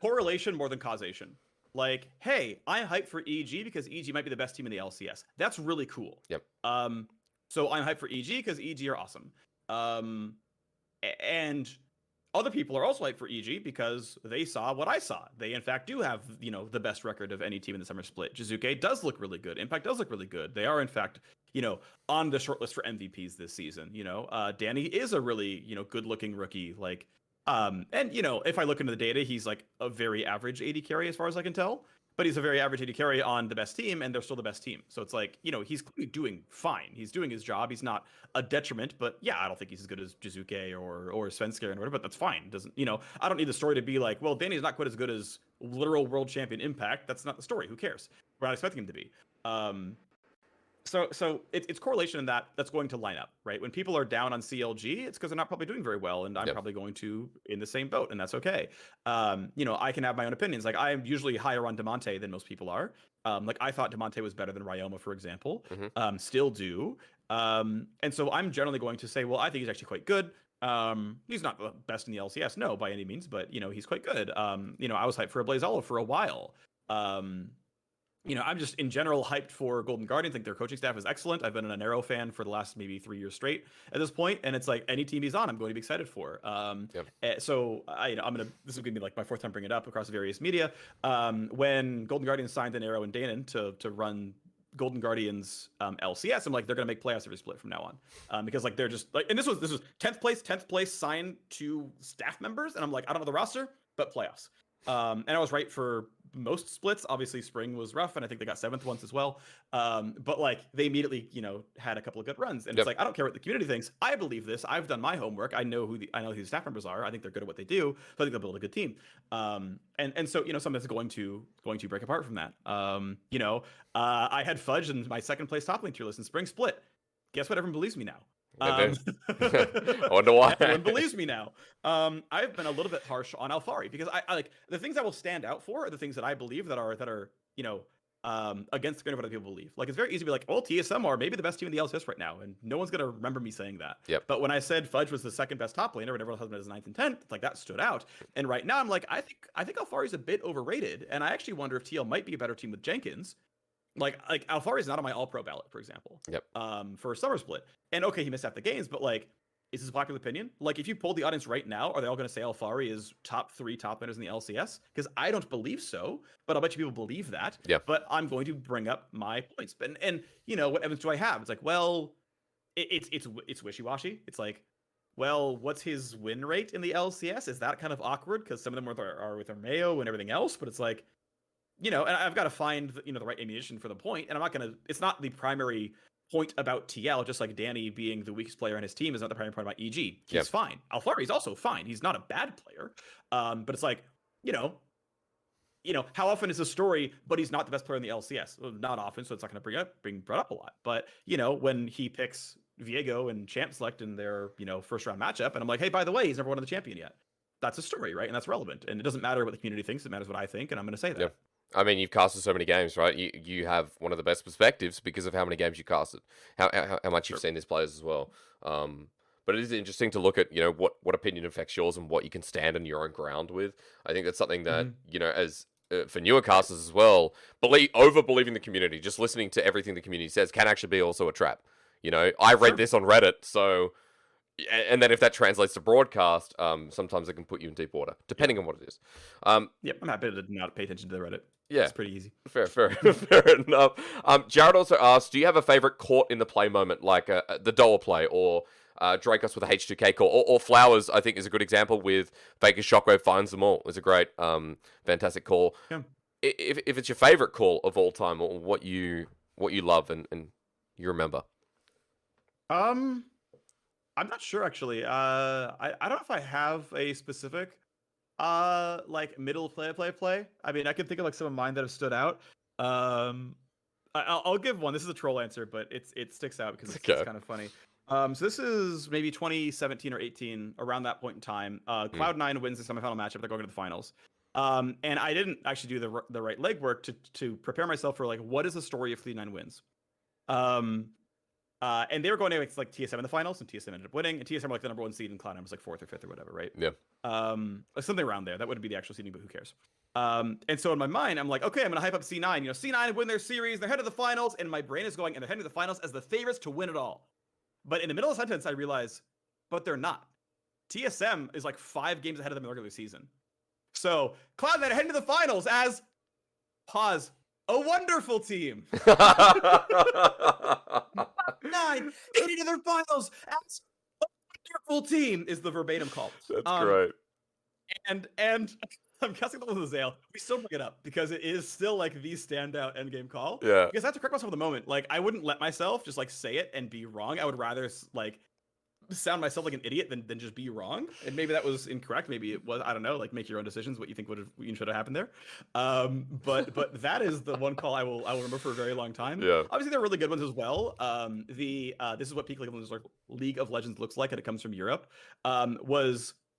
Correlation more than causation. Like, hey, I'm hyped for EG because EG might be the best team in the LCS. That's really cool. Yep. So I'm hyped for EG because EG are awesome. And... other people are also hyped for EG because they saw what I saw. They, in fact, do have, you know, the best record of any team in the summer split. Jiizuke does look really good. Impact does look really good. They are, in fact, you know, on the shortlist for MVPs this season. You know, Danny is a really, you know, good-looking rookie. Like, and, you know, if I look into the data, he's, like, a very average AD carry as far as I can tell. But he's a very average AD carry on the best team, and they're still the best team. So it's like, you know, he's doing fine. He's doing his job. He's not a detriment, but yeah, I don't think he's as good as Jiizuke or Svensker and whatever, but that's fine. Doesn't, you know, I don't need the story to be like, well, Danny's not quite as good as literal world champion Impact. That's not the story. Who cares? We're not expecting him to be. So it's correlation in that's going to line up, right? When people are down on CLG, it's because they're not probably doing very well, and I'm probably going to in the same boat, and that's okay. You know, I can have my own opinions. Like, I am usually higher on Demonte than most people are. Like, I thought Demonte was better than Ryoma, for example. Still do. And so I'm generally going to say, well, I think he's actually quite good. He's not the best in the LCS, no, by any means, but, you know, he's quite good. You know, I was hyped for Blaze Olive for a while. You know, I'm just in general hyped for Golden Guardian. I think their coaching staff is excellent. I've been an Anero fan for the last maybe 3 years straight at this point, and it's like any team he's on, I'm going to be excited for. So this is going to be like my fourth time bringing it up across various media. When Golden Guardian signed Anero and Danon to run Golden Guardian's LCS, I'm like, they're going to make playoffs every split from now on, because like they're just like, and this was 10th place signed to staff members, and I'm like, I don't know the roster, but playoffs. And I was right for most splits. Obviously spring was rough, and I think they got 7th once as well. But like they immediately, you know, had a couple of good runs, and it's like, I don't care what the community thinks. I believe this. I've done my homework. I know who the staff members are. I think they're good at what they do. So I think they'll build a good team. And so, you know, something that's going to break apart from that. You know, I had Fudge in my 2nd place top lane tier list in spring split. Guess what? Everyone believes me now. I wonder why. Everyone believes me now. I've been a little bit harsh on Alfari because I like the things that will stand out for are the things that I believe that are you know against the grain of what other people believe. Like, it's very easy to be like, well, TSM are maybe the best team in the LCS right now, and no one's gonna remember me saying that. But when I said Fudge was the 2nd best top laner, and everyone has him as 9th and 10th, like that stood out. And right now, I'm like, I think Alfari's a bit overrated, and I actually wonder if TL might be a better team with Jenkins. Like Alfari's not on my all-pro ballot, for example, for summer split. And okay, he missed out the games, but like, is this a popular opinion? Like, if you polled the audience right now, are they all going to say Alfari is top 3 top laners in the LCS? Because I don't believe so, but I'll bet you people believe that. But I'm going to bring up my points. And you know, what evidence do I have? It's like, well, it's wishy-washy. It's like, well, what's his win rate in the LCS? Is that kind of awkward? Because some of them are with Armeo and everything else, but it's like, you know, and I've got to find, you know, the right ammunition for the point, and I'm not going to, it's not the primary point about TL, just like Danny being the weakest player on his team is not the primary point about EG. He's fine. Alfari's also fine. He's not a bad player. But it's like, you know, how often is a story, but he's not the best player in the LCS? Well, not often, so it's not going to bring brought up a lot. But, you know, when he picks Viego and Champ Select in their, you know, first round matchup, and I'm like, hey, by the way, he's never won the champion yet. That's a story, right? And that's relevant. And it doesn't matter what the community thinks. It matters what I think, and I'm going to say that. I mean, you've casted so many games, right? You have one of the best perspectives because of how many games you casted, how much you've seen these players as well. But it is interesting to look at, you know, what opinion affects yours and what you can stand on your own ground with. I think that's something that, you know, as for newer casters as well, over-believing the community, just listening to everything the community says can actually be also a trap. You know, I read this on Reddit, so... And then if that translates to broadcast, sometimes it can put you in deep water, depending on what it is. I'm happy to not pay attention to the Reddit. Yeah. It's pretty easy. Fair enough. Jared also asked, do you have a favorite caught in the play moment, like the Doa play or Dracos with a H2K call? Or Flowers, I think, is a good example with Faker Shockwave finds them all. It's a great, fantastic call. Yeah. If it's your favorite call of all time or what you love and you remember. I'm not sure actually. I don't know if I have a specific like middle play. I mean, I can think of like some of mine that have stood out. I'll give one. This is a troll answer, but it sticks out because it's kind of funny. So this is maybe 2017 or 18, around that point in time. Cloud9 wins the semifinal matchup. They're going to the finals. And I didn't actually do the right legwork to prepare myself for like, what is the story if Cloud9 wins? And they were going against like TSM in the finals, and TSM ended up winning. And TSM were like the number one seed, and Cloud9 was like fourth or fifth or whatever, right? Yeah. Something around there. That wouldn't be the actual seeding, but who cares? And so in my mind, I'm like, okay, I'm gonna hype up C9. You know, C9 win their series, they're headed to the finals, and my brain is going, and they're heading to the finals as the favorites to win it all. But in the middle of the sentence, I realize, but they're not. TSM is like 5 games ahead of them in the regular season. So Cloud9 heading to the finals as a wonderful team. Nine heading to their finals as a wonderful team is the verbatim call. That's great. And I'm guessing that was a Zale. We still bring it up because it is still like the standout endgame call. Yeah. Because I have to correct myself at the moment. Like, I wouldn't let myself just like say it and be wrong. I would rather like sound myself like an idiot than just be wrong. And maybe that was incorrect. Maybe it was, I don't know, like make your own decisions, what you think should have happened there. But that is the one call I will remember for a very long time. Yeah. Obviously, there are really good ones as well. This is what peak League of Legends looks like, and it comes from Europe.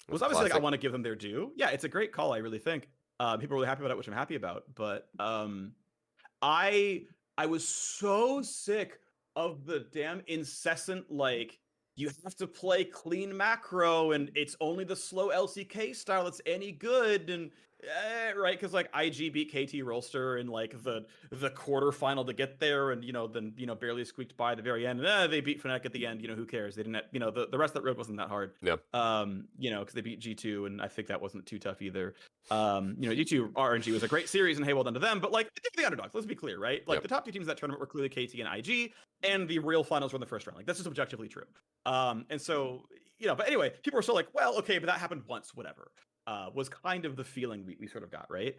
Was obviously classic. Like I want to give them their due. Yeah, it's a great call, I really think. People are really happy about it, which I'm happy about. But I was so sick of the damn incessant, like, you have to play clean macro, and it's only the slow LCK style that's any good, and right, because like IG beat KT Rolster in like the quarterfinal to get there, and then barely squeaked by the very end, and they beat Fnatic at the end. Who cares? They didn't have, the rest of that road wasn't that hard. Yeah. Because they beat G2, and I think that wasn't too tough either. G2 RNG was a great series, and hey, well done to them. But like, they're the underdogs. Let's be clear, right? Like, the top 2 teams of that tournament were clearly KT and IG, and the real finals were in the first round. Like, that's just objectively true. But anyway, people were still like, well, okay, but that happened once, whatever. Was kind of the feeling we sort of got, right?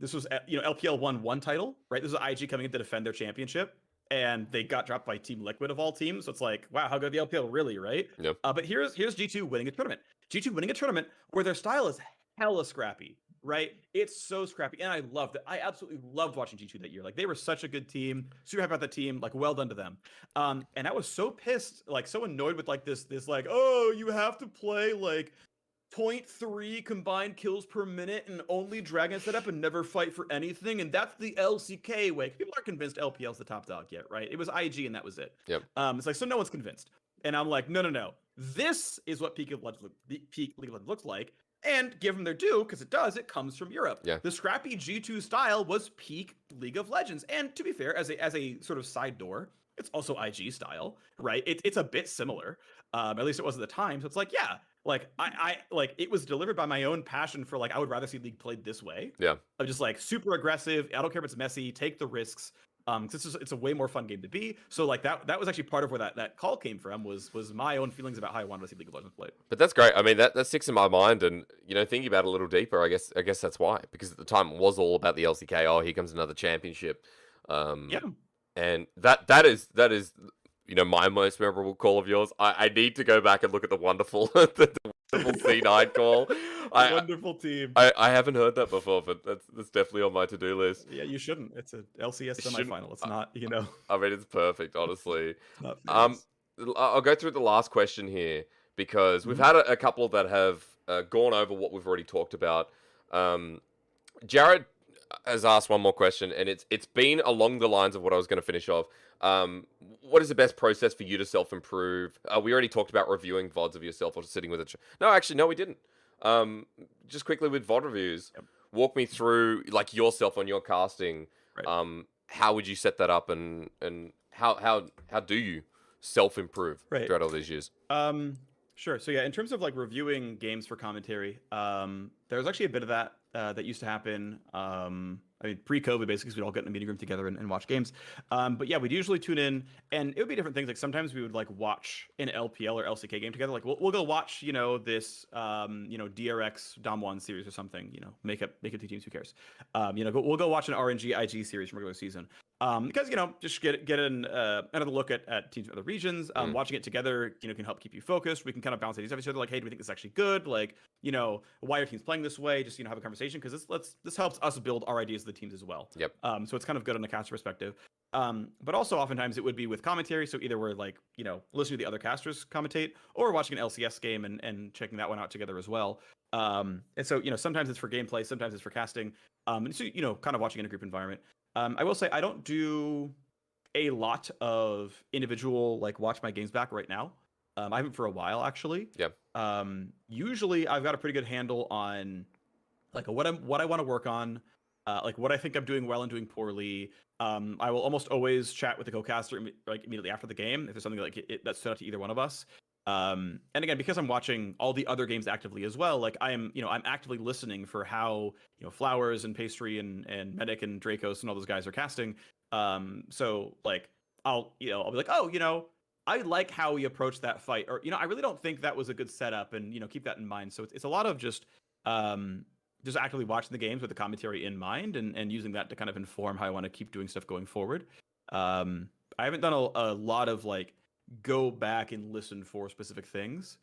This was, LPL won one title, right? This is IG coming in to defend their championship, and they got dropped by Team Liquid of all teams. So it's like, wow, how good the LPL really, right? Yep. But here's G2 winning a tournament. G2 winning a tournament where their style is hella scrappy, right? It's so scrappy, and I loved it. I absolutely loved watching G2 that year. Like, they were such a good team. Super happy about the team. Like, well done to them. And I was so pissed, like, so annoyed with like this like, oh, you have to play like 0.3 combined kills per minute and only dragon set up and never fight for anything, and that's the LCK way. People aren't convinced LPL's the top dog yet, right? It was IG and that was it. Yep. It's like, so no one's convinced, and I'm like, no. This is what peak League of Legends looks like, and give them their due because it comes from Europe. Yeah. The scrappy G2 style was peak League of Legends, and to be fair, as a sort of side door, it's also IG style, right? It's a bit similar, at least it was at the time. So it's like, yeah. Like I like it was delivered by my own passion for like, I would rather see League played this way. Yeah. Of just like super aggressive. I don't care if it's messy, take the risks. It's a way more fun game to be. So like that was actually part of where that call came from was my own feelings about how I wanted to see League of Legends played. But that's great. I mean, that sticks in my mind, and thinking about it a little deeper, I guess that's why. Because at the time it was all about the LCK, oh, here comes another championship. Yeah. And that is my most memorable call of yours. I need to go back and look at the wonderful the wonderful C9 call. Wonderful team. I haven't heard that before, but that's definitely on my to-do list. Yeah, you shouldn't. It's a LCS semifinal. It's not, I mean, it's perfect, honestly. It's I'll go through the last question here, because we've had a couple that have gone over what we've already talked about. Jared has asked one more question, and it's been along the lines of what I was going to finish off. What is the best process for you to self-improve? We already talked about reviewing VODs of yourself or sitting with a... No, we didn't. Just quickly with VOD reviews, walk me through like yourself on your casting. Right. How would you set that up, and how do you self-improve throughout all these years? Sure. So yeah, in terms of like reviewing games for commentary, there was actually a bit of that that used to happen. I mean, pre-COVID, basically, because we'd all get in a meeting room together and watch games. But yeah, we'd usually tune in, and it would be different things. Like sometimes we would like watch an LPL or LCK game together. Like we'll go watch, this, DRX Dom 1 series or something. Make up 2 teams. Who cares? We'll go watch an RNG IG series from regular season. Because, you know, just get another look at teams from other regions. Watching it together, you know, can help keep you focused. We can kind of bounce ideas off each other. Like, hey, do we think this is actually good? Like, you know, why are teams playing this way? Just, you know, have a conversation, because this helps us build our ideas of the teams as well. Yep. So it's kind of good on the caster perspective. But also oftentimes it would be with commentary. So either we're like, you know, listening to the other casters commentate, or watching an LCS game and checking that one out together as well. And so, you know, sometimes it's for gameplay, sometimes it's for casting. And so, you know, kind of watching in a group environment. I will say I don't do a lot of individual, like, watch my games back right now. I haven't for a while, actually. Yeah. Usually I've got a pretty good handle on, like, what I want to work on, like what I think I'm doing well and doing poorly. I will almost always chat with the co-caster, like, immediately after the game, if there's something like it that stood out to either one of us. And again, because I'm watching all the other games actively as well, like, I am, you know, I'm actively listening for how, you know, Flowers and Pastry and Medic and Dracos and all those guys are casting. So, like, I'll be like, oh, you know, I like how we approached that fight, or, you know, I really don't think that was a good setup, and, you know, keep that in mind. So it's a lot of just actively watching the games with the commentary in mind, and using that to kind of inform how I want to keep doing stuff going forward. I haven't done a lot of, like, go back and listen for specific things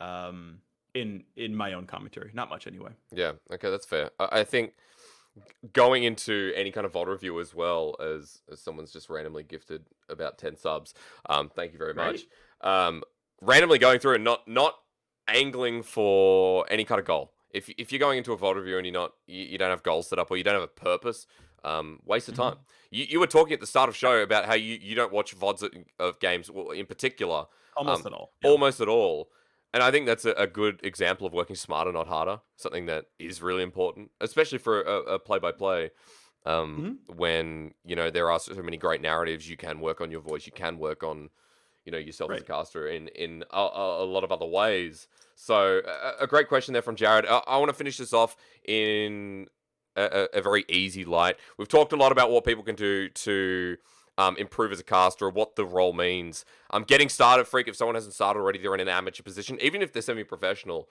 in my own commentary. Not much, anyway. Yeah, okay, that's fair. I think going into any kind of VOD review, as well as someone's just randomly gifted about 10 subs, thank you very much. Randomly going through and not angling for any kind of goal. If you're going into a VOD review and you don't have goals set up, or you don't have a purpose, waste of time. You were talking at the start of show about how you don't watch VODs of games, well, in particular, almost at all. Yeah. Almost at all. And I think that's a good example of working smarter, not harder. Something that is really important, especially for a play-by-play. When, you know, there are so many great narratives, you can work on your voice, you can work on, you know, yourself as a caster in a lot of other ways. So a great question there from Jared. I want to finish this off in a very easy light. We've talked a lot about what people can do to improve as a caster, or what the role means. Getting started, Freak, if someone hasn't started already, they're in an amateur position, even if they're semi-professional.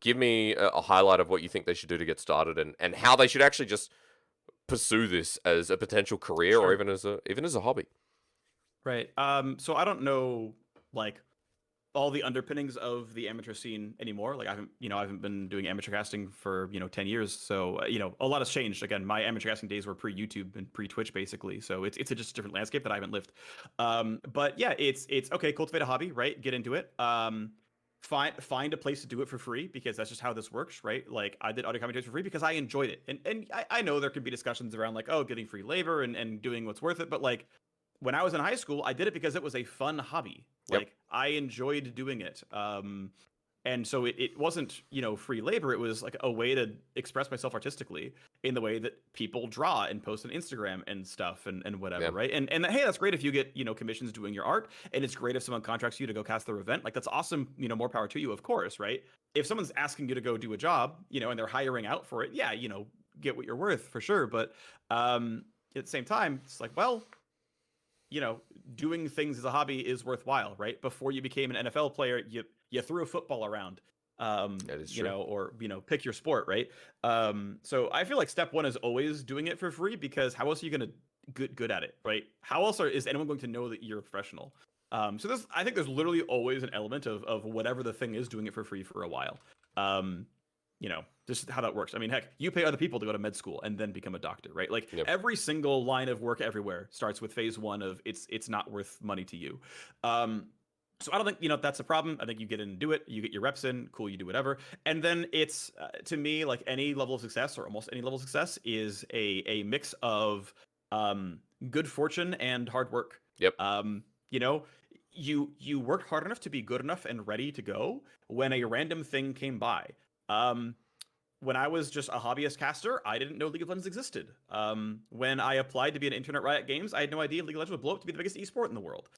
Give me a highlight of what you think they should do to get started, and how they should actually just pursue this as a potential career, or even as a hobby. Right. So I don't know, like, all the underpinnings of the amateur scene anymore. Like, I haven't been doing amateur casting for, you know, 10 years. So, you know, a lot has changed. Again, my amateur casting days were pre-YouTube and pre-Twitch, basically. So it's just a different landscape that I haven't lived. But yeah, it's okay. Cultivate a hobby, right? Get into it. Find a place to do it for free, because that's just how this works, right? Like, I did audio commentaries for free because I enjoyed it. And I know there could be discussions around, like, oh, getting free labor and doing what's worth it. But, like, when I was in high school, I did it because it was a fun hobby. Like, I enjoyed doing it. And so it wasn't, you know, free labor. It was, like, a way to express myself artistically in the way that people draw and post on Instagram and stuff and whatever, right? And hey, that's great if you get, you know, commissions doing your art, and it's great if someone contracts you to go cast their event. Like, that's awesome. You know, more power to you, of course, right? If someone's asking you to go do a job, you know, and they're hiring out for it, yeah, you know, get what you're worth for sure. But at the same time, it's like, well, you know, doing things as a hobby is worthwhile, right? Before you became an NFL player, you threw a football around, that is true. You know, or, you know, pick your sport, right? So I feel like step one is always doing it for free, because how else are you going to get good at it, right? How else is anyone going to know that you're a professional? So this, I think there's literally always an element of whatever the thing is, doing it for free for a while. You know, just how that works. I mean, heck, you pay other people to go to med school and then become a doctor, right? Like, every single line of work everywhere starts with phase one of it's not worth money to you. So I don't think, you know, that's a problem. I think you get in and do it. You get your reps in. Cool, you do whatever. And then it's, to me, like, any level of success, or almost any level of success, is a mix of good fortune and hard work. You know, you worked hard enough to be good enough and ready to go when a random thing came by. When I was just a hobbyist caster, I didn't know League of Legends existed. When I applied to be an intern at Riot Games, I had no idea League of Legends would blow up to be the biggest esport in the world.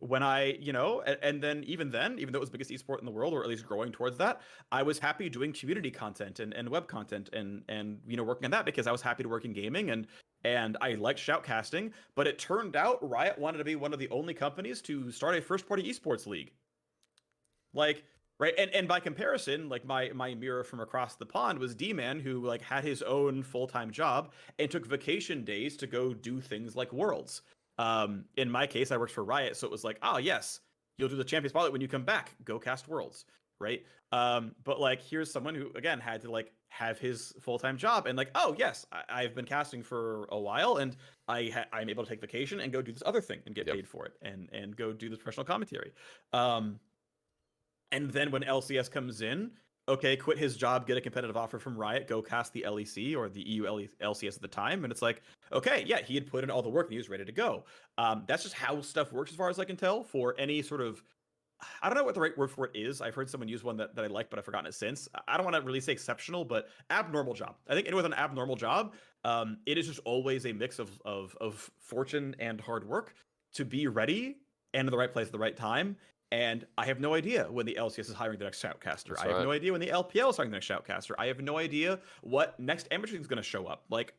When I, you know, and then, even though it was the biggest esport in the world, or at least growing towards that, I was happy doing community content and web content and, you know, working on that, because I was happy to work in gaming and I liked shoutcasting. But it turned out Riot wanted to be one of the only companies to start a first-party esports league. Like, Right. And by comparison, like my mirror from across the pond was D-Man, who like had his own full-time job and took vacation days to go do things like Worlds. In my case, I worked for Riot. So it was like, oh, yes, you'll do the Champions Pilot when you come back. Go cast Worlds. Right. But like, here's someone who, again, had to like have his full-time job and like, oh, yes, I've been casting for a while and I'm able to take vacation and go do this other thing and get paid for it and go do this professional commentary. And then when LCS comes in, okay, quit his job, get a competitive offer from Riot, go cast the LEC or the EU LCS at the time. And it's like, okay, yeah, he had put in all the work and he was ready to go. That's just how stuff works as far as I can tell for any sort of, I don't know what the right word for it is. I've heard someone use one that I like, but I've forgotten it since. I don't want to really say exceptional, but abnormal job. I think anyone with an abnormal job, it is just always a mix of fortune and hard work to be ready and in the right place at the right time. And I have no idea when the LCS is hiring the next Shoutcaster. That's I have no idea when the LPL is hiring the next Shoutcaster. I have no idea what next amateur thing is going to show up. Like,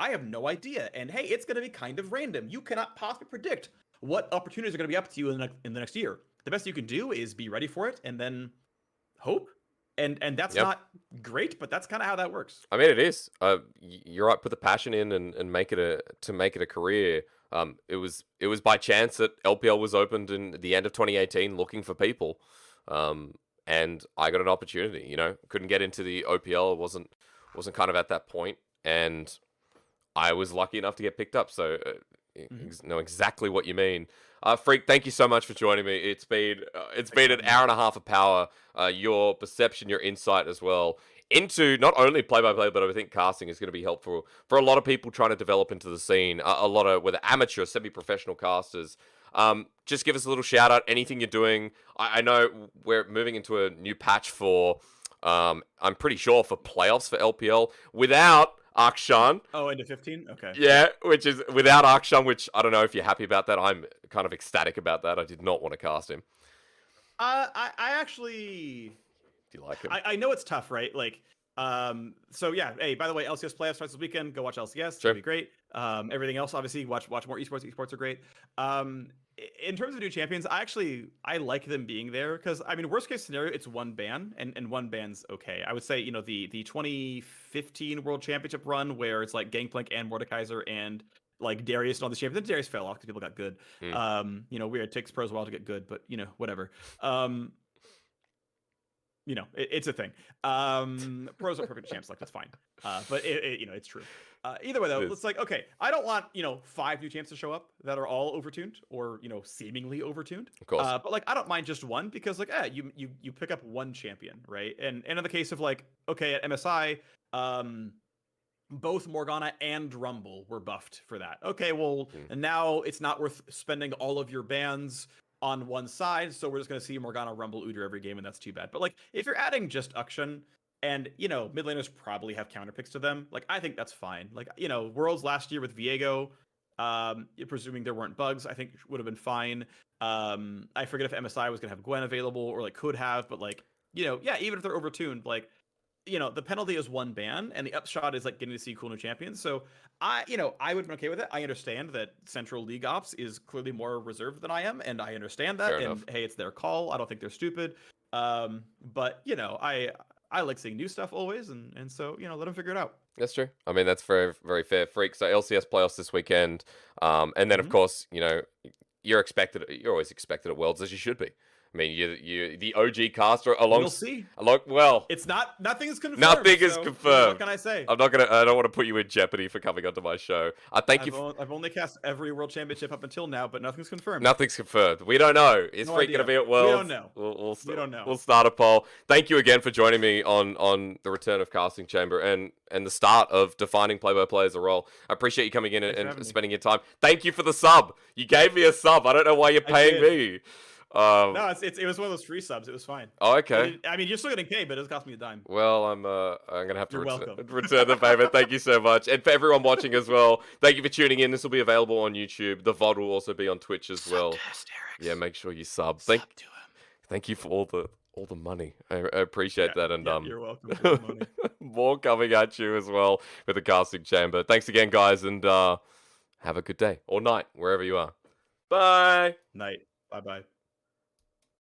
I have no idea. And hey, it's going to be kind of random. You cannot possibly predict what opportunities are going to be up to you in the next year. The best you can do is be ready for it and then hope. And that's not great, but that's kind of how that works. I mean, it is. You're right. Put the passion in and make it a career. It was by chance that LPL was opened in the end of 2018 looking for people. And I got an opportunity, you know, couldn't get into the OPL. Wasn't kind of at that point. And I was lucky enough to get picked up. So know exactly what you mean. Freak, thank you so much for joining me. It's been an hour and a half of power. Your perception, your insight as well into not only play-by-play, but I think casting is going to be helpful for a lot of people trying to develop into the scene, a lot of whether amateur, semi-professional casters. Just give us a little shout-out, anything you're doing. I know we're moving into a new patch for, I'm pretty sure, for playoffs for LPL without Akshan. Oh, into 15? Okay. Yeah, which is without Akshan, which I don't know if you're happy about that. I'm kind of ecstatic about that. I did not want to cast him. I actually... Do you like him? I know it's tough, right? Like, so yeah. Hey, by the way, LCS playoffs starts this weekend. Go watch LCS. Sure. It'll be great. Everything else, obviously, watch more esports. Esports are great. In terms of new champions, I like them being there because I mean, worst case scenario, it's one ban and one ban's okay. I would say, you know, the 2015 World Championship run where it's like Gangplank and Mordekaiser and like Darius and all the champions. Darius fell off because people got good. You know, weird. It takes pros a while to get good, but you know, whatever. You know, it's a thing. Pros are perfect champs, like that's fine. But it, you know, it's true. Either way, though, it's like okay, I don't want you know 5 new champs to show up that are all overtuned or you know seemingly overtuned. Of course. But like I don't mind just one because like you pick up one champion, right? And in the case of like okay at MSI, both Morgana and Rumble were buffed for that. Okay, well now it's not worth spending all of your bans on one side, so we're just going to see Morgana, Rumble, Udyr every game, and that's too bad. But, like, if you're adding just Ukshan, and, you know, mid laners probably have counterpicks to them, like, I think that's fine. Like, you know, Worlds last year with Viego, presuming there weren't bugs, I think would have been fine. I forget if MSI was going to have Gwen available, or, like, could have, but, like, you know, yeah, even if they're overtuned, like, you know, the penalty is one ban, and the upshot is, like, getting to see cool new champions. So, I would have been okay with it. I understand that Central League Ops is clearly more reserved than I am, and I understand that. Fair enough. Hey, it's their call. I don't think they're stupid. But, you know, I like seeing new stuff always, and so, you know, let them figure it out. That's true. I mean, that's very, very fair, Freak. So, LCS playoffs this weekend. And then, of course, you know, you're always expected at Worlds, as you should be. I mean, you the OG caster along. We'll see. Well, it's not. Nothing's confirmed. Nothing is confirmed. What can I say? I don't want to put you in jeopardy for coming onto my show. Thank you. I've only cast every World Championship up until now, but nothing's confirmed. Nothing's confirmed. We don't know. Is Freak going to be at Worlds? We don't know. We don't know. We'll start a poll. Thank you again for joining me on the return of Casting Chamber and the start of defining play-by-play as a role. I appreciate you coming in and spending your time. Thank you for the sub. You gave me a sub. I don't know why you're paying me. No, it was one of those free subs. It was fine. Oh, okay. I mean, you're still getting paid, but it cost me a dime. Well, I'm gonna have to return the favor. Thank you so much, and for everyone watching as well. Thank you for tuning in. This will be available on YouTube. The VOD will also be on Twitch as well. Yeah, make sure you sub. Thank you for all the money. I appreciate that, and you're welcome. For the money. More coming at you as well with the Casting Chamber. Thanks again, guys, and have a good day or night wherever you are. Bye. Night. Bye. Bye.